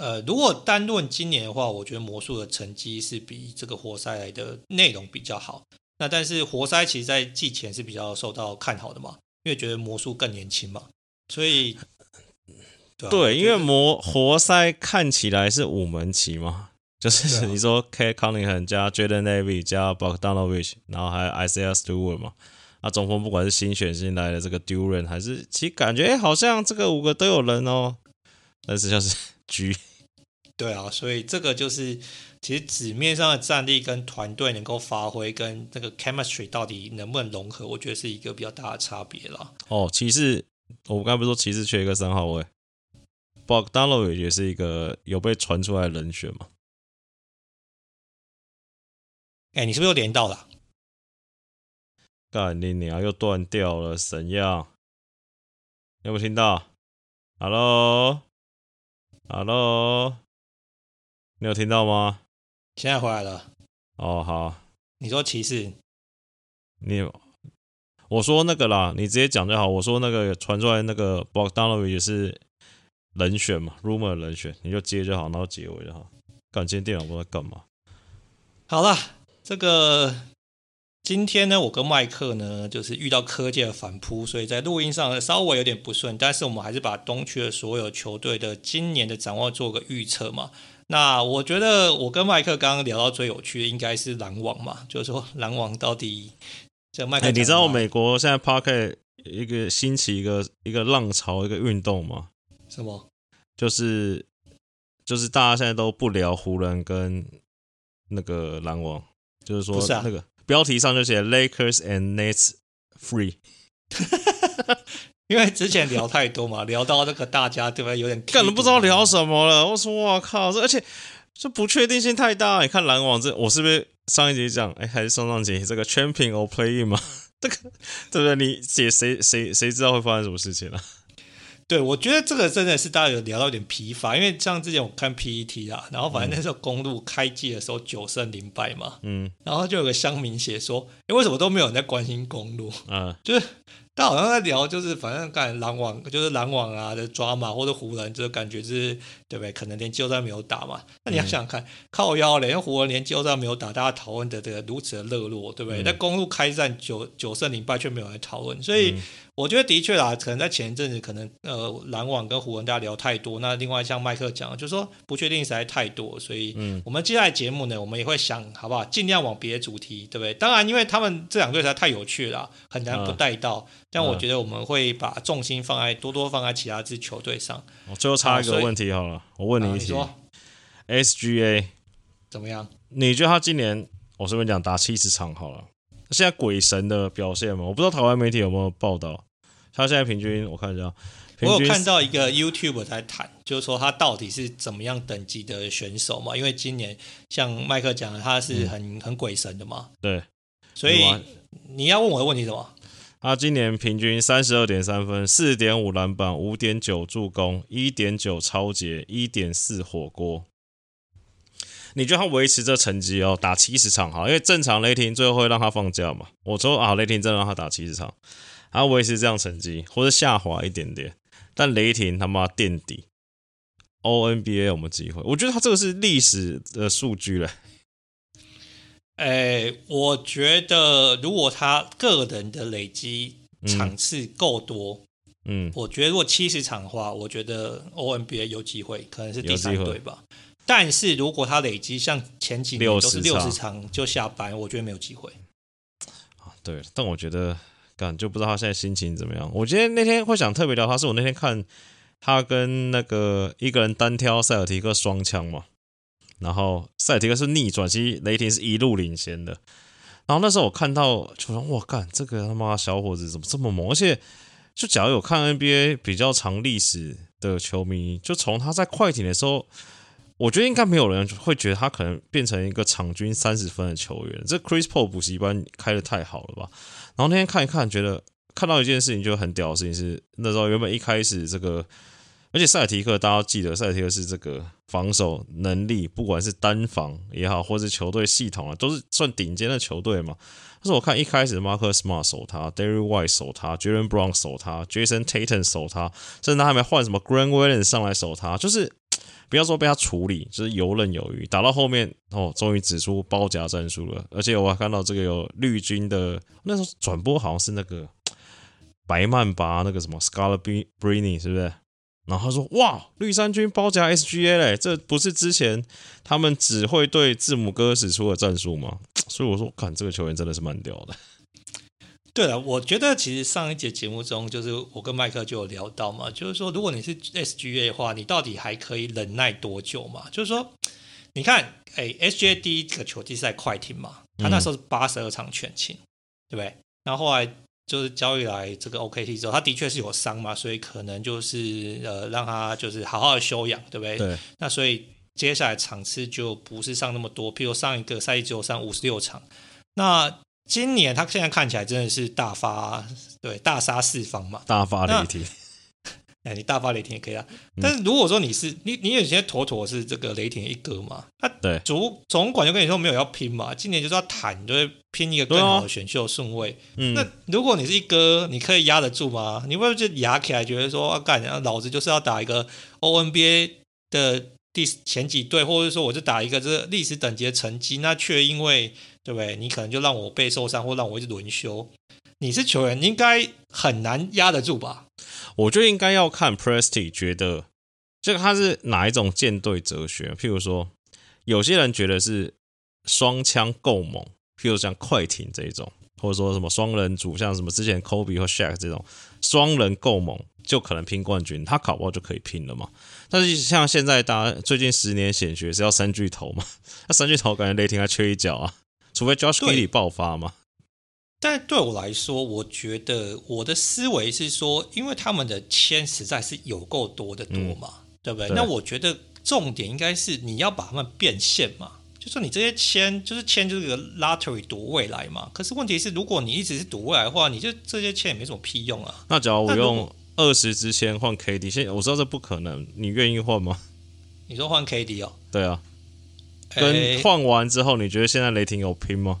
呃，如果单论今年的话，我觉得魔术的成绩是比这个活塞来的内容比较好。那但是活塞其实在季前是比较受到看好的嘛，因为觉得魔术更年轻嘛，所以对、啊，对，因为魔活塞看起来是五门棋嘛，就是你说 K Cunningham 加 Jaden Ivey 加 Bogdanovic， 然后还有 Isaiah Stewart 嘛。啊，中锋不管是新选新来的这个 Duren 还是其实感觉、欸、好像这个五个都有人哦，但是就是局。对啊，所以这个就是其实纸面上的战力跟团队能够发挥跟这个 chemistry 到底能不能融合，我觉得是一个比较大的差别啦。哦，骑士我刚才不是说骑士缺一个三号位 Bogdanovic 也是一个有被传出来的人选嘛。哎、欸，你是不是又连到了、啊？干你娘！又断掉了，怎样？有没有听到 ？Hello，Hello， 你有听到吗？现在回来了。哦，好。你说骑士？你，我说那个啦，你直接讲就好。我说那个传出来那个 Bogdanovic 也是人选嘛 ，rumor 人选，你就接就好，然后结尾就好。干，今天电脑不知道干嘛。好啦，这个。今天呢，我跟麦克呢，就是遇到科技的反扑，所以在录音上稍微有点不顺，但是我们还是把东区的所有球队的今年的展望做个预测嘛。那我觉得我跟麦克刚刚聊到最有趣的应该是篮网嘛，就是说篮网到底这麦克、欸，你知道美国现在 Podcast 一个兴起一个一个浪潮一个运动吗？什么？就是就是大家现在都不聊湖人跟那个篮网，就是说那个。不是啊，标题上就写 Lakers and Nets free 因为之前聊太多嘛，聊到这个大家对吧有点干了不知道聊什么了，我说哇靠，而且这不确定性太大。你看篮网这，我是不是上一集讲哎还是上上集这个 Champion or Play-in 嘛这个对不对？你也谁谁谁知道会发生什么事情啊？对，我觉得这个真的是大家有聊到有点疲乏，因为像之前我看 P E T 啦，然后反正那时候公路开季的时候九胜零败嘛，嗯，然后就有个乡民写说，哎，为什么都没有人在关心公路？嗯，就是大家好像在聊，就是反正干篮网，就是篮网啊的抓马，或者湖人，就是感觉就是对不对？可能连季后赛没有打嘛。那你要想想看，嗯、靠腰嘞，因为湖人连季后赛没有打，大家讨论的这个如此的热络，对不对？嗯、但公路开战九九胜零败却没有人讨论，所以。嗯我觉得的确啦，可能在前一阵子，可能呃，篮网跟湖人大家聊太多。那另外像麦克讲的，就是说不确定实在太多，所以我们接下来节目呢，我们也会想好不好，尽量往别的主题，对不对？当然，因为他们这两队实在太有趣了啦，很难不带到。啊、但我觉得我们会把重心放在多多放在其他支球队上。我最后插一个问题好了，啊、我问你一题、啊、你：S G A 怎么样？你觉得他今年我随便讲打七十场好了？现在鬼神的表现嘛，我不知道台湾媒体有没有报道。他现在平均，我看一下，平均我有看到一个 YouTube 在谈，就是说他到底是怎么样等级的选手嘛？因为今年像麦克讲的，他是很、嗯、很鬼神的嘛。对，所以你要问我的问题什么？他今年平均 三十二点三 分 四点五 篮板 五点九 助攻 一点九 抄截 一点四 火锅。你觉得他维持这成绩哦，打七十场好，因为正常雷霆最后会让他放假嘛。我说啊，雷霆真的让他打七十场，他维持这样成绩，或者下滑一点点。但雷霆他妈垫底 ，O N B A 有没有机会？我觉得他这个是历史的数据嘞。哎，我觉得如果他个人的累积场次够多。嗯嗯，我觉得如果七十场的话，我觉得 O N B A 有机会，可能是第三队吧。但是如果他累积像前几年都是六十场就下班，我觉得没有机会。啊，对，但我觉得感就不知道他现在心情怎么样。我觉得那天会想特别聊他，是我那天看他跟那个一个人单挑塞尔提克双枪嘛，然后塞尔提克是逆转，其实雷霆是一路领先的。然后那时候我看到就说哇，干这个他妈小伙子怎么这么猛，而且。就假如有看 N B A 比较长历史的球迷，就从他在快艇的时候，我觉得应该没有人会觉得他可能变成一个场均三十分的球员。这 Chris Paul 补习班开得太好了吧？然后那天看一看，觉得看到一件事情就很屌的事情是，那时候原本一开始这个，而且塞尔提克大家记得，塞尔提克是这个防守能力，不管是单防也好，或是球队系统啊，都是算顶尖的球队嘛。但是我看一开始 Marcus Smart 守他 Derrick White 守他 Jaylen Brown 守他 Jason Tatum 守他，甚至他还没换什么 Grant Williams 上来守他，就是不要说被他处理，就是游刃有余，打到后面哦，终于指出包夹战术了。而且我还看到这个有绿军的，那时候转播好像是那个白曼吧，那个什么 Scarlett Briney 是不是？然后他说哇，绿衫军包夹 S G A 嘞，这不是之前他们只会对字母哥使出的战术吗？所以我说看这个球员真的是蛮屌的。对了，我觉得其实上一节节目中就是我跟麦克就有聊到嘛，就是说如果你是 S G A 的话，你到底还可以忍耐多久嘛，就是说你看 S G A 第一个球季赛快艇嘛，他那时候是八十二场全勤、嗯、对不对？然后后来就是交易来这个 O K C 之后，他的确是有伤嘛，所以可能就是呃让他就是好好的休养，对不对？对。那所以接下来场次就不是上那么多，譬如上一个赛季只有上五十六场。那今年他现在看起来真的是大发，对，大杀四方嘛，大发雷霆。哎，你大发雷霆也可以啊。但是如果说你是你，你有些妥妥是这个雷霆一哥嘛，他主总管就跟你说没有要拼嘛，今年就是要谈，就是拼一个更好的选秀顺位。啊嗯、那如果你是一哥，你可以压得住吗？你会不会就压起来，觉得说啊干，老子就是要打一个 O N B A 的第前几队，或者说我就打一个这历史等级的成绩，那却因为对不对？你可能就让我被受伤，或让我一直轮休。你是球员，应该很难压得住吧？我就应该要看 Presti 觉得这个他是哪一种舰队哲学。譬如说有些人觉得是双枪够猛，譬如像快艇这一种，或者说什么双人组，像什么之前 Kobe 和 Shaq 这种双人够猛就可能拼冠军，他搞不好就可以拼了嘛。但是像现在大家最近十年显学是要三巨头嘛，那三巨头感觉雷霆还缺一角啊，除非 Josh Giddey 爆发嘛。但对我来说，我觉得我的思维是说，因为他们的签实在是有够多的多嘛，嗯、对不对？那我觉得重点应该是你要把他们变现嘛，就说你这些签就是签就是个 lottery 赌未来嘛。可是问题是，如果你一直是赌未来的话，你就这些签也没什么屁用啊。那假如我用二十支签换 K D， 现在我知道这不可能，你愿意换吗？你说换 K D 哦？对啊。跟换完之后，你觉得现在雷霆有拼吗？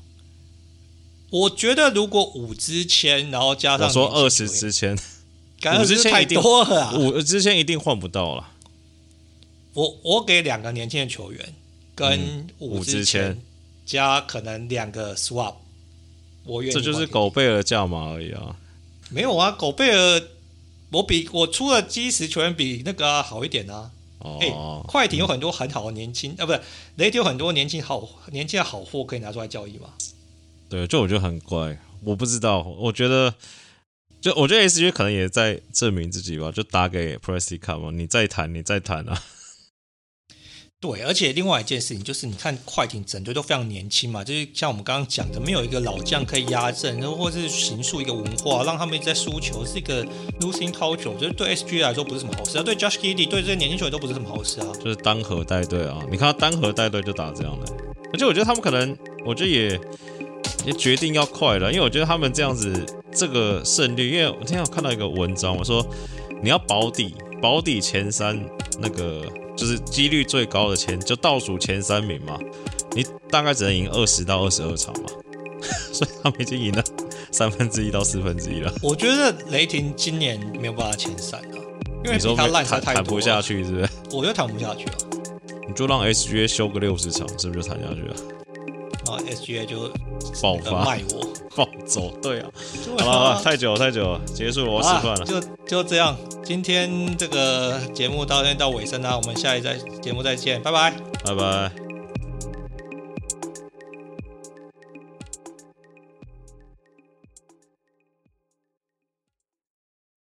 我觉得如果五支签，然后加上我说二十支签，五支签太多了、啊，五支签一定换不到了。我我给两个年轻的球员跟五支签加可能两个 swap， 我愿意。这就是狗贝尔价码而已啊。没有啊，狗贝尔我比我出了基石球员比那个、啊、好一点啊。哎、欸，快艇有很多很好的年轻、嗯、啊，不是雷霆有很多年轻好年轻的好货可以拿出来交易嘛？对，就我觉得很怪，我不知道，我觉得就我觉得 S G 可能也在证明自己吧，就打给 Prestica 嘛，你再谈，你再谈啊。对，而且另外一件事情就是，你看快艇整队都非常年轻嘛，就是像我们刚刚讲的，没有一个老将可以压阵，或者是形塑一个文化，让他们一直在输球，是一个 losing culture， 就是对 S G 来说不是什么好事啊，对 Josh Giddey 对这些年轻球员都不是什么好事啊。就是单核带队啊，你看他单核带队就打这样的，而且我觉得他们可能，我觉得也也决定要快了，因为我觉得他们这样子这个胜率，因为我今天有看到一个文章，我说你要保底，保底前三那个。就是几率最高的前就倒数前三名嘛，你大概只能赢二十到二十二场嘛，所以他们已经赢了三分之一到四分之一了。我觉得雷霆今年没有办法前三啊，因为比他烂赛太多了，谈不下去是不是？我就谈不下去啊。你就让 S G A 休个六十场，是不是就谈下去了？然后 S G A 就爆发卖我暴走，对啊。好了好了，太久了太久了，结束了，我要吃饭了。就就这样。今天这个节目到现在到尾声啦、啊，我们下一期节目再见，拜拜，拜拜。